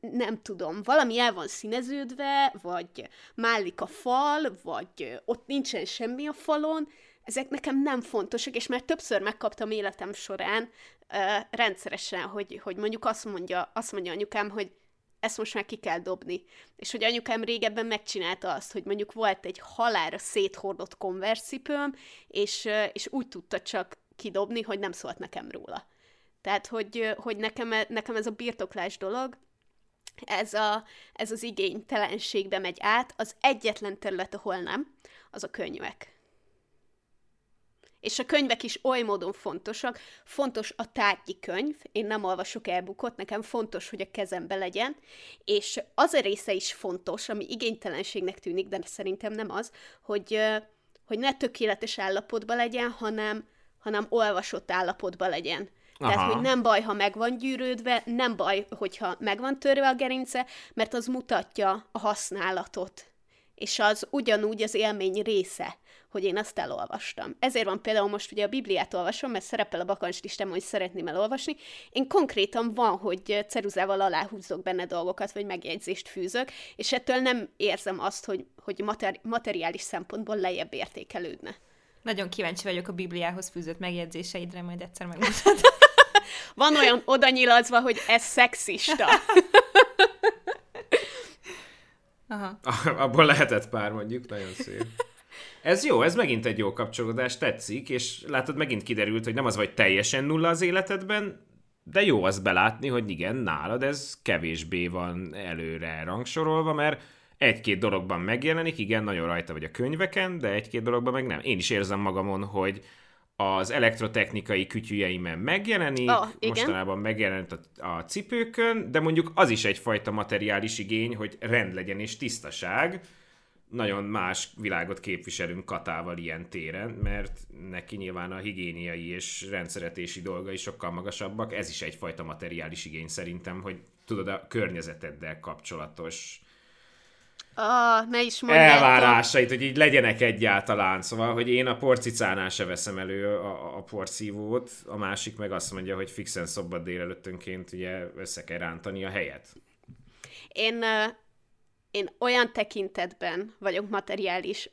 nem tudom, valami el van színeződve, vagy mállik a fal, vagy ott nincsen semmi a falon, ezek nekem nem fontosak, és már többször megkaptam életem során rendszeresen, hogy mondjuk azt mondja anyukám, hogy ezt most már ki kell dobni. És hogy anyukám régebben megcsinálta azt, hogy mondjuk volt egy halálra széthordott konverszcipőm, és úgy tudta csak kidobni, hogy nem szólt nekem róla. Tehát, hogy nekem ez a birtoklás dolog, ez az igénytelenségbe megy át, az egyetlen terület, ahol nem, az a könyvek. És a könyvek is oly módon fontosak. Fontos a tárgyi könyv, én nem olvasok e-bookot, nekem fontos, hogy a kezembe legyen, és az a része is fontos, ami igénytelenségnek tűnik, de szerintem nem az, hogy ne tökéletes állapotban legyen, hanem olvasott állapotban legyen. Aha. Tehát, hogy nem baj, ha meg van gyűrődve, nem baj, hogyha meg van törve a gerince, mert az mutatja a használatot. És az ugyanúgy az élmény része, hogy én azt elolvastam. Ezért van például most ugye a Bibliát olvasom, mert szerepel a bakancslistámon, hogy szeretném elolvasni. Én konkrétan van, hogy ceruzával aláhúzzok benne dolgokat, vagy megjegyzést fűzök, és ettől nem érzem azt, hogy materiális szempontból lejjebb értékelődne. Nagyon kíváncsi vagyok a Bibliához fűzött megjegyzéseidre, majd egyszer megmutatod. Van olyan odanyilatkozva, hogy ez szexista. Aha. Abból lehetett pár, mondjuk, nagyon szép. Ez jó, ez megint egy jó kapcsolódás, tetszik, és látod, megint kiderült, hogy nem az vagy teljesen nulla az életedben, de jó azt belátni, hogy igen, nálad ez kevésbé van előre rangsorolva, mert egy-két dologban megjelenik, igen, nagyon rajta vagy a könyveken, de egy-két dologban meg nem. Én is érzem magamon, hogy az elektrotechnikai kütyüjeimen megjelenik, mostanában megjelent a cipőkön, de mondjuk az is egyfajta materiális igény, hogy rend legyen és tisztaság. Nagyon más világot képviselünk Katával ilyen téren, mert neki nyilván a higiéniai és rendszeretési dolgai sokkal magasabbak. Ez is egyfajta materiális igény szerintem, hogy tudod, a környezeteddel kapcsolatos elvárásait, hogy így legyenek egyáltalán. Szóval, hogy én a porcicánál se veszem elő a porszívót, a másik meg azt mondja, hogy fixen szobbat délelőttönként ugye össze kell rántani a helyet. Én olyan tekintetben vagyok materiális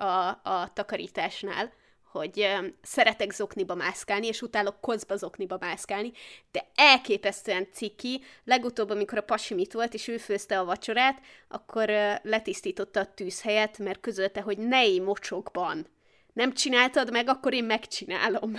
a takarításnál, hogy szeretek zokniba mászkálni, és utálok kocba zokniba mászkálni, de elképesztően ciki. Legutóbb, amikor a pasim itt volt, és ő főzte a vacsorát, akkor letisztította a tűzhelyet, mert közölte, hogy ne élj mocsokban. Nem csináltad meg, akkor én megcsinálom.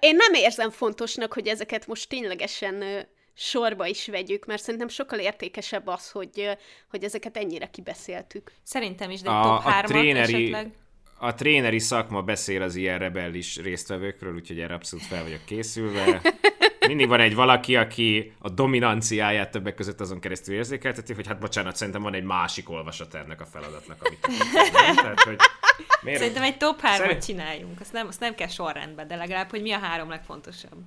Én nem érzem fontosnak, hogy ezeket most ténylegesen sorba is vegyük, mert szerintem sokkal értékesebb az, hogy ezeket ennyire kibeszéltük. Szerintem is, de top 3-at esetleg. A tréneri szakma beszél az ilyen rebellis résztvevőkről, úgyhogy erre abszolút fel vagyok készülve. Mindig van egy valaki, aki a dominanciáját többek között azon keresztül érzékelteti, hogy hát bocsánat, szerintem van egy másik olvasat ennek a feladatnak, amit tehát, hogy miért? Szerintem egy top 3-at csináljunk. Azt nem kell sorrendben, de legalább, hogy mi a 3 legfontosabb.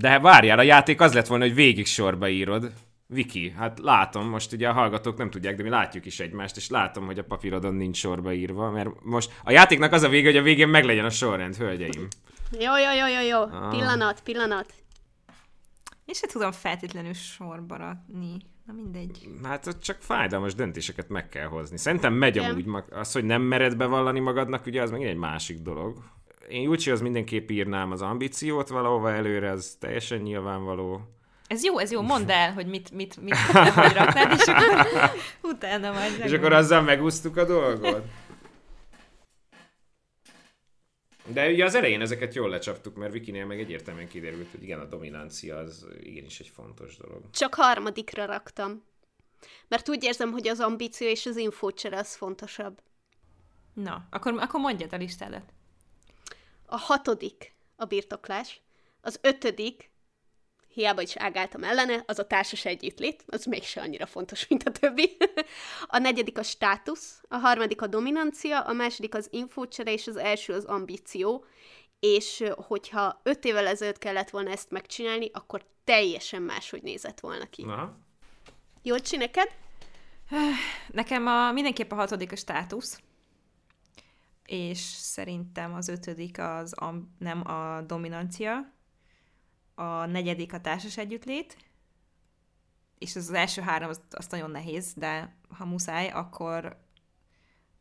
De várjál, a játék az lett volna, hogy végig sorba írod. Viki, hát látom, most ugye a hallgatók nem tudják, de mi látjuk is egymást, és látom, hogy a papírodon nincs sorba írva, mert most a játéknak az a vége, hogy a végén meglegyen a sorrend, hölgyeim. Jó. Pillanat. Én se tudom feltétlenül sorba rakni. Na mindegy. Hát csak fájdalmas döntéseket meg kell hozni. Szerintem megy amúgy az, hogy nem mered bevallani magadnak, ugye az megint egy másik dolog. Én Júcsihoz mindenképp írnám az ambíciót valahova előre, az teljesen nyilvánvaló. Ez jó, mondd el, hogy mit hogy raknád, és akkor utána majd. És akkor azzal megúsztuk a dolgot. De ugye az elején ezeket jól lecsaptuk, mert Vikinél meg egyértelműen kiderült, hogy igen, a dominancia az igenis egy fontos dolog. Csak 3-ra raktam. Mert úgy érzem, hogy az ambíció és az infócsere az fontosabb. Na, akkor mondjad a listádat. A 6. a birtoklás, az 5. hiába is ágáltam ellene, az a társas együttlét, az mégse annyira fontos, mint a többi. A 4. a státusz, a 3. a dominancia, a 2. az infócsere, és az 1. az ambíció. És hogyha 5 évvel ezelőtt kellett volna ezt megcsinálni, akkor teljesen máshogy nézett volna ki. Aha. Jolcsi, neked? Nekem mindenképp a 6. a státusz. És szerintem az 5. az nem a dominancia, a 4. a társas együttlét, és az első 3 az nagyon nehéz, de ha muszáj, akkor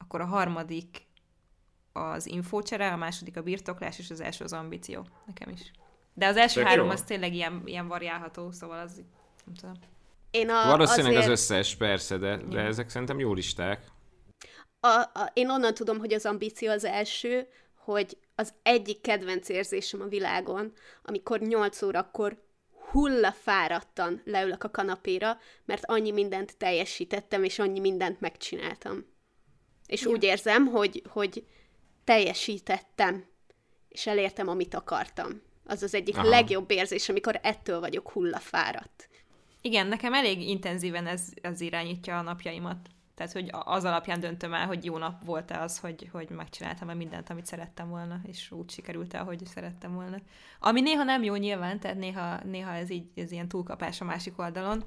a 3. az infócsere, a 2. a birtoklás, és az 1. az ambíció, nekem is. De az első 3 az tényleg ilyen variálható, szóval az nem tudom. Valószínűleg azért... az összes, persze, de ezek szerintem jó listák. Én onnan tudom, hogy az ambíció az első, hogy az egyik kedvenc érzésem a világon, amikor 8 órakor hullafáradtan leülök a kanapéra, mert annyi mindent teljesítettem, és annyi mindent megcsináltam. És úgy érzem, hogy teljesítettem, és elértem, amit akartam. Az az egyik legjobb érzés, amikor ettől vagyok hullafáradt. Igen, nekem elég intenzíven ez irányítja a napjaimat. Tehát, hogy az alapján döntöm el, hogy jó nap volt-e az, hogy megcsináltam-e mindent, amit szerettem volna, és úgy sikerült-e, ahogy szerettem volna. Ami néha nem jó nyilván, tehát néha ez így ez ilyen túlkapás a másik oldalon,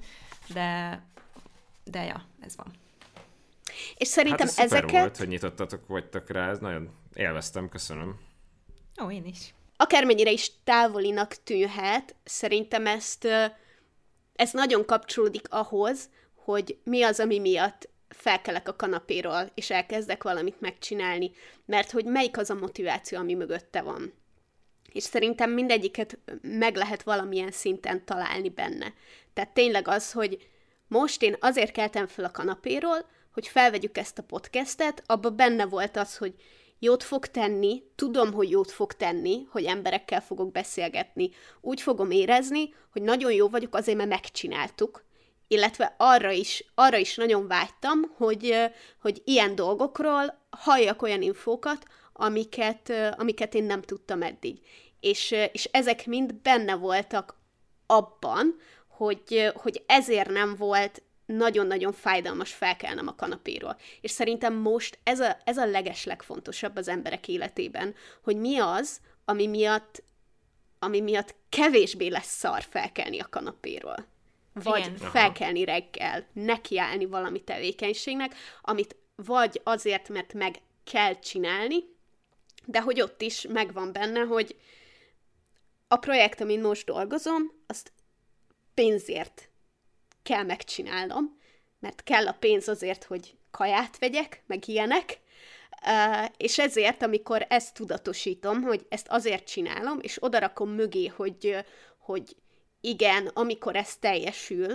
de ja, ez van. És szerintem hát ez szuper volt, hogy nyitottatok vagytok rá, ez nagyon élveztem, köszönöm. Ó, én is. Akármennyire is távolinak tűnhet, szerintem ez nagyon kapcsolódik ahhoz, hogy mi az, ami miatt felkelek a kanapéról, és elkezdek valamit megcsinálni, mert hogy melyik az a motiváció, ami mögötte van. És szerintem mindegyiket meg lehet valamilyen szinten találni benne. Tehát tényleg az, hogy most én azért keltem fel a kanapéról, hogy felvegyük ezt a podcastet, abban benne volt az, hogy jót fog tenni, tudom, hogy jót fog tenni, hogy emberekkel fogok beszélgetni. Úgy fogom érezni, hogy nagyon jó vagyok, azért mert megcsináltuk, illetve arra is nagyon vágytam, hogy ilyen dolgokról halljak olyan infókat, amiket én nem tudtam eddig. És ezek mind benne voltak abban, hogy ezért nem volt nagyon-nagyon fájdalmas felkelnem a kanapéról. És szerintem most ez a legeslegfontosabb az emberek életében, hogy mi az, ami miatt kevésbé lesz szar felkelni a kanapéról. Vagy felkelni reggel, nekiállni valami tevékenységnek, amit vagy azért, mert meg kell csinálni, de hogy ott is megvan benne, hogy a projekt, amin most dolgozom, azt pénzért kell megcsinálnom, mert kell a pénz azért, hogy kaját vegyek, meg ilyenek, és ezért, amikor ezt tudatosítom, hogy ezt azért csinálom, és odarakom mögé, hogy igen, amikor ez teljesül,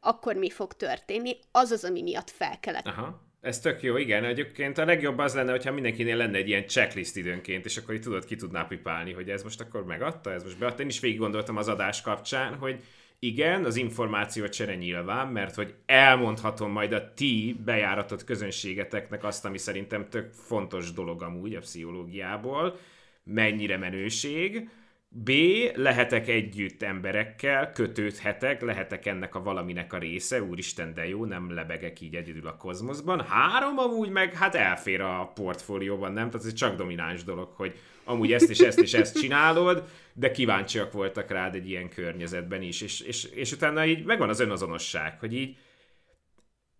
akkor mi fog történni? Az, ami miatt felkelek. Aha. Ez tök jó, igen. Egyébként a legjobb az lenne, hogyha mindenkinél lenne egy ilyen checklist időnként, és akkor így ki tudná pipálni, hogy ez most akkor megadta, ez most beadta. Én is végig gondoltam az adás kapcsán, hogy igen, az információ csere nyilván, mert hogy elmondhatom majd a ti bejáratott közönségeteknek azt, ami szerintem tök fontos dolog amúgy a pszichológiából, mennyire menőség, B, lehetek együtt emberekkel, kötődhetek, lehetek ennek a valaminek a része, úristen de jó, nem lebegek így egyedül a kozmoszban. 3 amúgy meg hát elfér a portfólióban, nem? Tehát ez csak domináns dolog, hogy amúgy ezt és ezt és ezt csinálod, de kíváncsiak voltak rád egy ilyen környezetben is, és utána így megvan az önazonosság, hogy így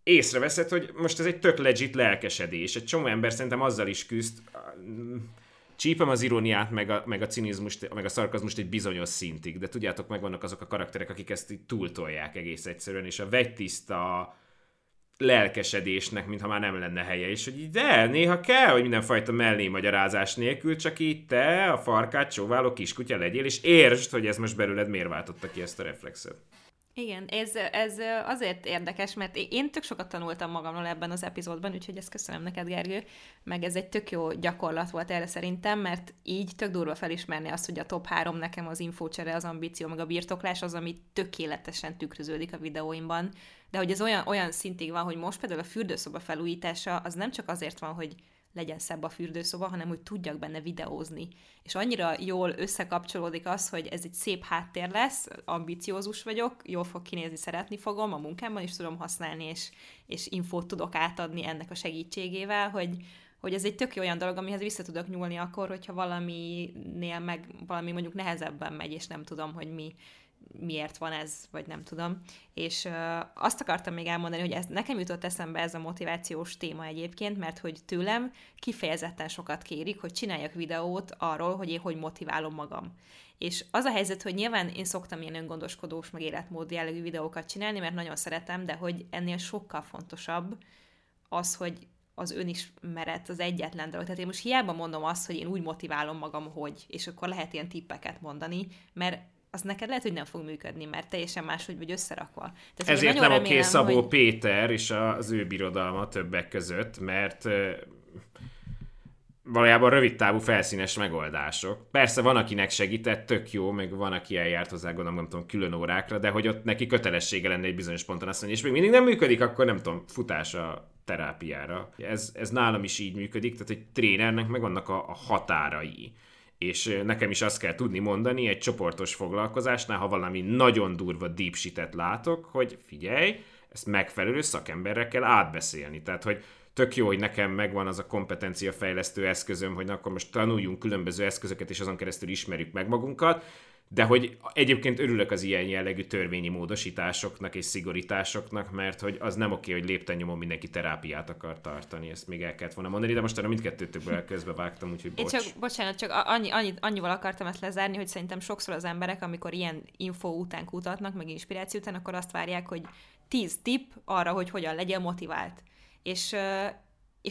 észreveszed, hogy most ez egy tök legit lelkesedés, egy csomó ember szerintem azzal is küzd, csípem az iróniát, meg a cinizmust, meg a szarkazmust egy bizonyos szintig, de tudjátok, megvannak azok a karakterek, akik ezt így túltolják egész egyszerűen, és a vegytiszta lelkesedésnek, mintha már nem lenne helye, és hogy így, de néha kell, hogy mindenfajta mellé magyarázás nélkül, csak így te a farkát csóváló kiskutya legyél, és értsd, hogy ez most belőled miért váltotta ki ezt a reflexet. Igen, ez azért érdekes, mert én tök sokat tanultam magamról ebben az epizódban, úgyhogy ezt köszönöm neked, Gergő, meg ez egy tök jó gyakorlat volt erre szerintem, mert így tök durva felismerni azt, hogy a top 3 nekem az infócsere, az ambíció, meg a birtoklás az, ami tökéletesen tükröződik a videóimban, de hogy ez olyan szintig van, hogy most például a fürdőszoba felújítása az nem csak azért van, hogy legyen szebb a fürdőszoba, hanem hogy tudjak benne videózni. És annyira jól összekapcsolódik az, hogy ez egy szép háttér lesz, ambiciózus vagyok, jól fog kinézni, szeretni fogom, a munkámban is tudom használni, és infót tudok átadni ennek a segítségével, hogy ez egy tök olyan dolog, amihez vissza tudok nyúlni akkor, hogyha valaminél meg valami mondjuk nehezebben megy, és nem tudom, hogy miért van ez, vagy nem tudom. És azt akartam még elmondani, hogy nekem jutott eszembe ez a motivációs téma egyébként, mert hogy tőlem kifejezetten sokat kérik, hogy csináljak videót arról, hogy én hogy motiválom magam. És az a helyzet, hogy nyilván én szoktam ilyen öngondoskodós, meg életmód jellegű videókat csinálni, mert nagyon szeretem, de hogy ennél sokkal fontosabb az, hogy az önismeret az egyetlen dolog. Tehát én most hiába mondom azt, hogy én úgy motiválom magam, hogy, és akkor lehet ilyen tippeket mondani, mert az neked lehet, hogy nem fog működni, mert teljesen máshogy vagy összerakva. Tehát ezért nem remélem, oké Szabó hogy... Péter és az ő birodalma többek között, mert valójában rövidtávú felszínes megoldások. Persze van, akinek segített, tök jó, meg van, aki eljárt hozzá, gondolom, nem tudom, külön órákra, de hogy ott neki kötelessége lenne egy bizonyos ponton azt mondani, és még mindig nem működik, akkor nem tudom, futás a terápiára. Ez nálam is így működik, tehát egy trénernek meg vannak a határai. És nekem is azt kell tudni mondani egy csoportos foglalkozásnál, ha valami nagyon durva deep shit-et látok, hogy figyelj, ezt megfelelő szakemberrel kell átbeszélni. Tehát, hogy tök jó, hogy nekem megvan az a kompetenciafejlesztő eszközöm, hogy akkor most tanuljunk különböző eszközöket, és azon keresztül ismerjük meg magunkat, de hogy egyébként örülök az ilyen jellegű törvényi módosításoknak és szigorításoknak, mert hogy az nem oké, hogy lépten nyomon mindenki terápiát akar tartani, ezt még el kellett volna mondani, de mostanra mindkettőtökből közbevágtam, úgyhogy bocs. Én csak annyival akartam ezt lezárni, hogy szerintem sokszor az emberek, amikor ilyen info után kutatnak, meg inspiráció után, akkor azt várják, hogy 10 tipp arra, hogy hogyan legyél motivált. És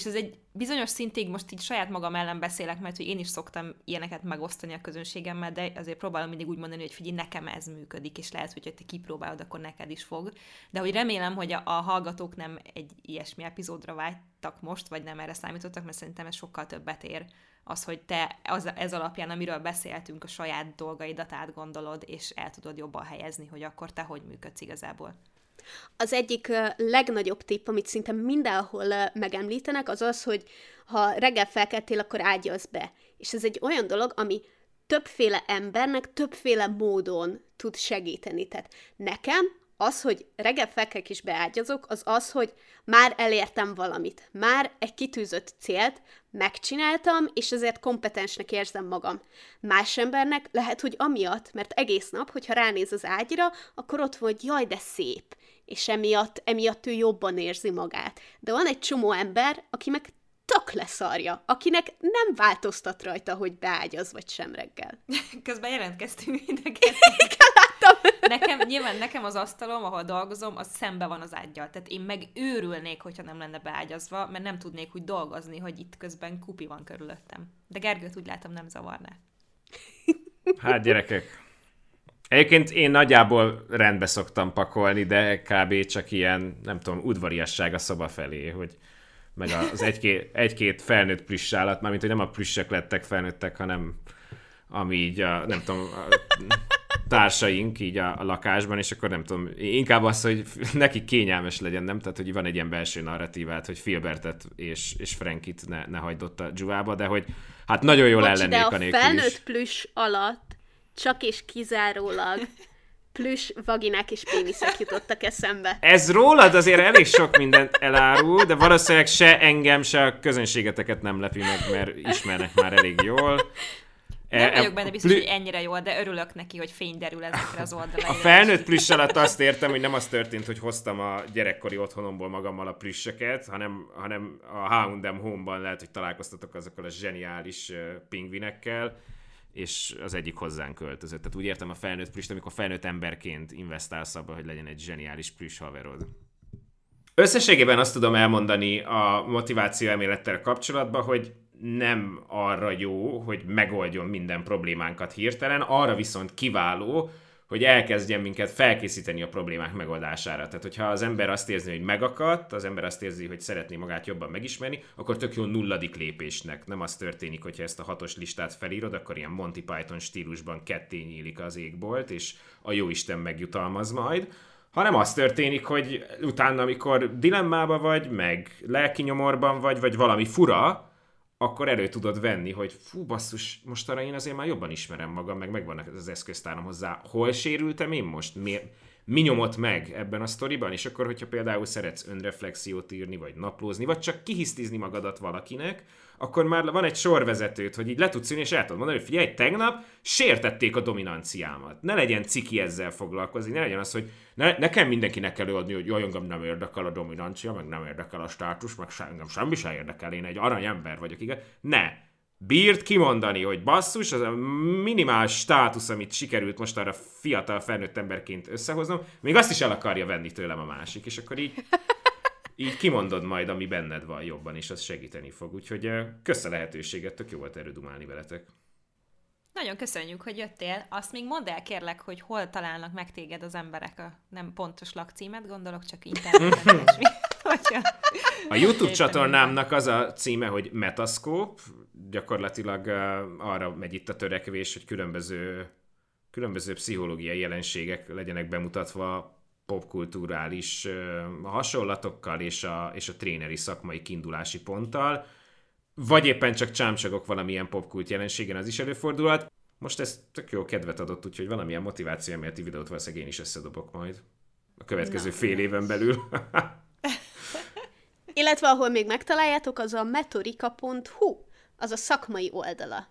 ez egy bizonyos szintig most így saját magam ellen beszélek, mert hogy én is szoktam ilyeneket megosztani a közönségemmel, de azért próbálom mindig úgy mondani, hogy figyelj, nekem ez működik, és lehet, hogyha te kipróbálod, akkor neked is fog. De hogy remélem, hogy a hallgatók nem egy ilyesmi epizódra vágytak most, vagy nem erre számítottak, mert szerintem ez sokkal többet ér. Az, hogy te ez alapján, amiről beszéltünk, a saját dolgaidat átgondolod, és el tudod jobban helyezni, hogy akkor te hogy működsz igazából. Az egyik legnagyobb tipp, amit szinte mindenhol megemlítenek, az az, hogy ha reggel felkeltél, akkor ágyazz be. És ez egy olyan dolog, ami többféle embernek többféle módon tud segíteni. Tehát nekem az, hogy reggel felkelk és beágyazok, az, hogy már elértem valamit. Már egy kitűzött célt megcsináltam, és ezért kompetensnek érzem magam. Más embernek lehet, hogy amiatt, mert egész nap, hogyha ránéz az ágyra, akkor ott van, hogy jaj, de szép. És emiatt ő jobban érzi magát. De van egy csomó ember, aki meg tök leszarja, akinek nem változtat rajta, hogy beágyaz vagy sem reggel. Közben jelentkeztünk mindenkinek. Nekem az asztalom, ahol dolgozom, az szembe van az ágyal. Tehát én megőrülnék, hogyha nem lenne beágyazva, mert nem tudnék úgy dolgozni, hogy itt közben kupi van körülöttem. De Gergőt úgy látom nem zavarná. Hát gyerekek, egyébként én nagyjából rendbe szoktam pakolni, de kb. Csak ilyen, nem tudom, udvariasság a szoba felé, hogy meg az egy-két felnőtt plüssálat, mármint, hogy nem a plüssek lettek felnőttek, hanem ami így a, nem tudom, a társaink így a lakásban, és akkor nem tudom, inkább az, hogy neki kényelmes legyen, nem? Tehát, hogy van egy ilyen belső narratívát, hogy Filbertet és Frankit ne hagyd ott a dzsuvába, de hogy hát nagyon jól ellennék a nélkül is. De a felnőtt plüss alatt csak és kizárólag plüss vaginák és péniszek jutottak eszembe. Ez rólad azért elég sok mindent elárul, de valószínűleg se engem, se a közönségeteket nem lepi meg, mert ismernek már elég jól. Nem vagyok benne biztos, hogy ennyire jól, de örülök neki, hogy fény derül ezekre az oldalaira. A felnőtt plüss alatt azt értem, hogy nem az történt, hogy hoztam a gyerekkori otthonomból magammal a plüssöket, hanem a H&M Home-ban lehet, hogy találkoztatok azokkal a zseniális pingvinekkel, és az egyik hozzánk költözött. Tehát úgy értem a felnőtt plüst, amikor felnőtt emberként investálsz abba, hogy legyen egy zseniális plüss haverod. Összességében azt tudom elmondani a motiváció elmélettel kapcsolatban, hogy nem arra jó, hogy megoldjon minden problémánkat hirtelen, arra viszont kiváló, hogy elkezdjen minket felkészíteni a problémák megoldására. Tehát, hogyha az ember azt érzi, hogy megakadt, az ember azt érzi, hogy szeretné magát jobban megismerni, akkor tök jó nulladik lépésnek. Nem az történik, hogyha ezt a 6-os listát felírod, akkor ilyen Monty Python stílusban ketté nyílik az égbolt, és a jóisten megjutalmaz majd, hanem az történik, hogy utána, amikor dilemmába vagy, meg lelki nyomorban vagy valami fura, akkor elő tudod venni, hogy fú, basszus, most arra én azért már jobban ismerem magam, meg megvan az eszköztárom hozzá. Hol sérültem én most? Mi nyomott meg ebben a sztoriban? És akkor, hogyha például szeretsz önreflexiót írni, vagy naplózni, vagy csak kihisztizni magadat valakinek, akkor már van egy sorvezetőt, hogy így le tudsz ülni, és el tudod mondani, hogy figyelj, tegnap sértették a dominanciámat. Ne legyen ciki ezzel foglalkozni, ne legyen az, hogy nekem mindenkinek kell adni, hogy jaj, engem nem érdekel a dominancia, meg nem érdekel a státus, meg engem semmi sem érdekel, én egy aranyember vagyok, igaz? Ne! Bírd kimondani, hogy basszus, az a minimális státusz, amit sikerült most arra fiatal felnőtt emberként összehoznom, még azt is el akarja venni tőlem a másik, és akkor így kimondod majd, ami benned van jobban, és az segíteni fog. Úgyhogy kösz a lehetőséget, tök jó volt erről dumálni veletek. Nagyon köszönjük, hogy jöttél. Azt még mondd el, kérlek, hogy hol találnak meg téged az emberek, a nem pontos lakcímet, gondolok, csak interneten és mi. A YouTube csatornámnak az a címe, hogy Metascope. Gyakorlatilag arra megy itt a törekvés, hogy különböző pszichológiai jelenségek legyenek bemutatva popkulturális hasonlatokkal és a tréneri szakmai kiindulási ponttal. Vagy éppen csak csámcsagok valamilyen popkult jelenségen, az is előfordulhat. Most ez tök jó kedvet adott, úgyhogy valamilyen motiváció emelti videót valószínűleg én is összedobok majd a következő fél éven belül. Illetve ahol még megtaláljátok, az a metorica.hu, az a szakmai oldala.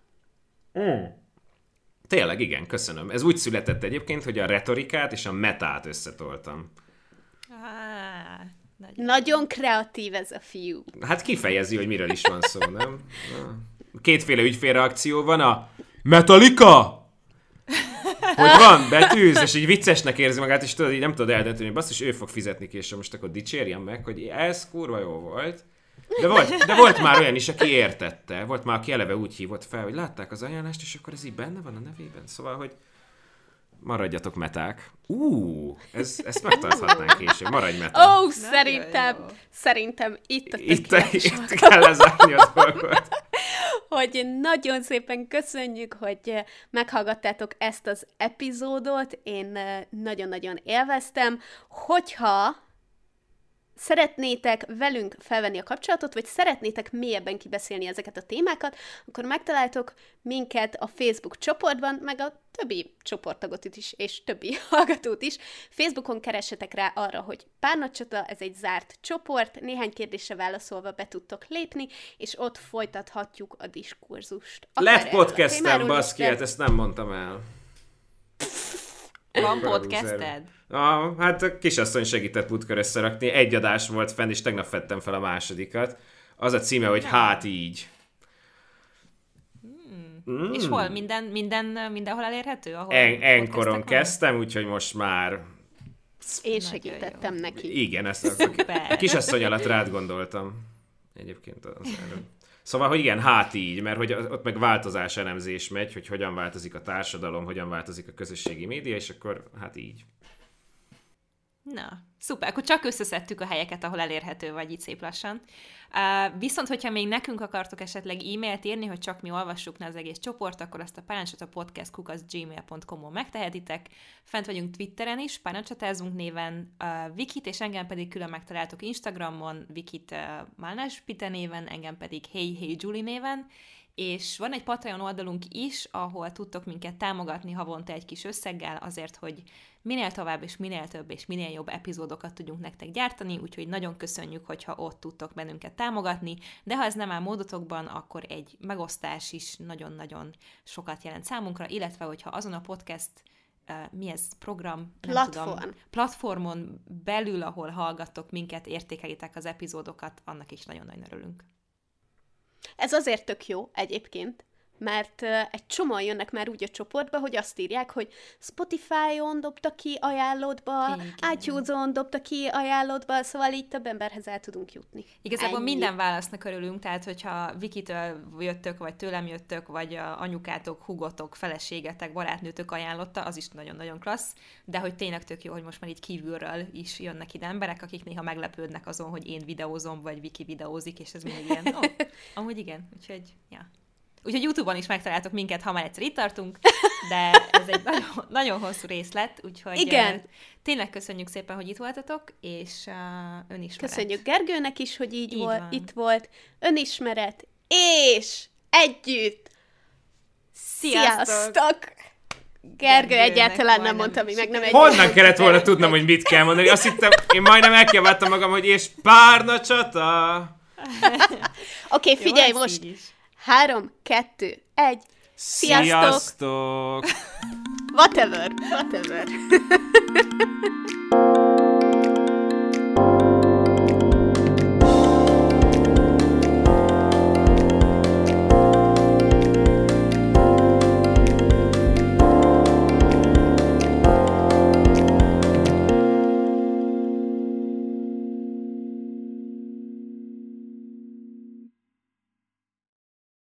Tényleg, igen, köszönöm. Ez úgy született egyébként, hogy a retorikát és a metát összetoltam. Nagyon kreatív ez a fiú. Hát kifejezi, hogy miről is van szó, nem? Kétféle ügyfélreakció van, a Metallica! Hogy van, betűz, és így viccesnek érzi magát, és tudod, így nem tudod eldönteni, hogy basszus, ő fog fizetni később, most akkor dicsérjem meg, hogy ez kurva jó volt. De volt már olyan is, aki értette. Volt már, aki eleve úgy hívott fel, hogy látták az ajánlást, és akkor ez így benne van a nevében. Szóval, hogy maradjatok meták. Ezt megtarthatnánk később. Maradj meták. Szerintem itt a tökéletes. Itt kell lezárni a dolgot. Hogy nagyon szépen köszönjük, hogy meghallgattátok ezt az epizódot. Én nagyon-nagyon élveztem. Hogyha szeretnétek velünk felvenni a kapcsolatot, vagy szeretnétek mélyebben kibeszélni ezeket a témákat, akkor megtaláltok minket a Facebook csoportban, meg a többi csoporttagot is, és többi hallgatót is. Facebookon keressetek rá arra, hogy Pánacsata, ez egy zárt csoport, néhány kérdésre válaszolva be tudtok lépni, és ott folytathatjuk a diskurzust. Lett podcastem, baszki, hát ezt nem mondtam el. Van podcasted? Hát a kisasszony segített putkör összerakni, egy adás volt fenn, és tegnap vettem fel a másodikat. Az a címe, hogy hát így. És hol? Mindenhol elérhető? Enkoron kezdtem, úgyhogy most már... Én segítettem neki. Igen, ezt a kisasszony alatt rád gondoltam. Egyébként az előbb. Szóval, hogy igen, hát így, mert hogy ott meg változás elemzés megy, hogy hogyan változik a társadalom, hogyan változik a közösségi média, és akkor hát így. Na, szuper, akkor csak összeszedtük a helyeket, ahol elérhető vagy itt szép lassan. Viszont, hogyha még nekünk akartok esetleg e-mailt írni, hogy csak mi olvassuk ne az egész csoport, akkor azt a panacsatapodcast@gmail.com-on megtehetitek. Fent vagyunk Twitteren is, panacsatázunk néven, Vikit, és engem pedig külön megtaláltok Instagramon, Vikit Málnás Pite néven, engem pedig Hey Julie néven. És van egy Patreon oldalunk is, ahol tudtok minket támogatni havonta egy kis összeggel, azért, hogy minél tovább és minél több és minél jobb epizódokat tudjunk nektek gyártani, úgyhogy nagyon köszönjük, hogyha ott tudtok bennünket támogatni, de ha ez nem áll módotokban, akkor egy megosztás is nagyon-nagyon sokat jelent számunkra, illetve hogyha azon a podcast, platformon belül, ahol hallgattok minket, értékelitek az epizódokat, annak is nagyon-nagyon örülünk. Ez azért tök jó egyébként, mert egy csomóan jönnek már úgy a csoportba, hogy azt írják, hogy Spotify-on dobta ki ajánlódba, iTunes-on dobta ki ajánlódba, szóval így több emberhez el tudunk jutni. Igazából minden válasznak örülünk, tehát hogyha Vikitől jöttök, vagy tőlem jöttök, vagy anyukátok, húgotok, feleségetek, barátnőtök ajánlotta, az is nagyon-nagyon klassz, de hogy tényleg tök jó, hogy most már így kívülről is jönnek ide emberek, akik néha meglepődnek azon, hogy én videózom, vagy Viki videózik, és ez mindig ilyen, amúgy igen, úgyhogy, ja. Úgyhogy YouTube-on is megtaláltok minket, ha már egyszer itt tartunk, de ez egy nagyon, nagyon hosszú részlet, úgyhogy igen. Tényleg köszönjük szépen, hogy itt voltatok, és önismeret. Köszönjük Gergőnek is, hogy itt volt. Önismeret, és együtt! Sziasztok! Gergő egyáltalán nem mondta, még meg nem együtt. Honnan kellett volna tudnom, hogy mit kell mondani? Azt hittem, én majdnem elkiabáltam magam, hogy és Pánacsata! Oké, figyelj jó, most! 3, 2, 1. Sziasztok! Whatever.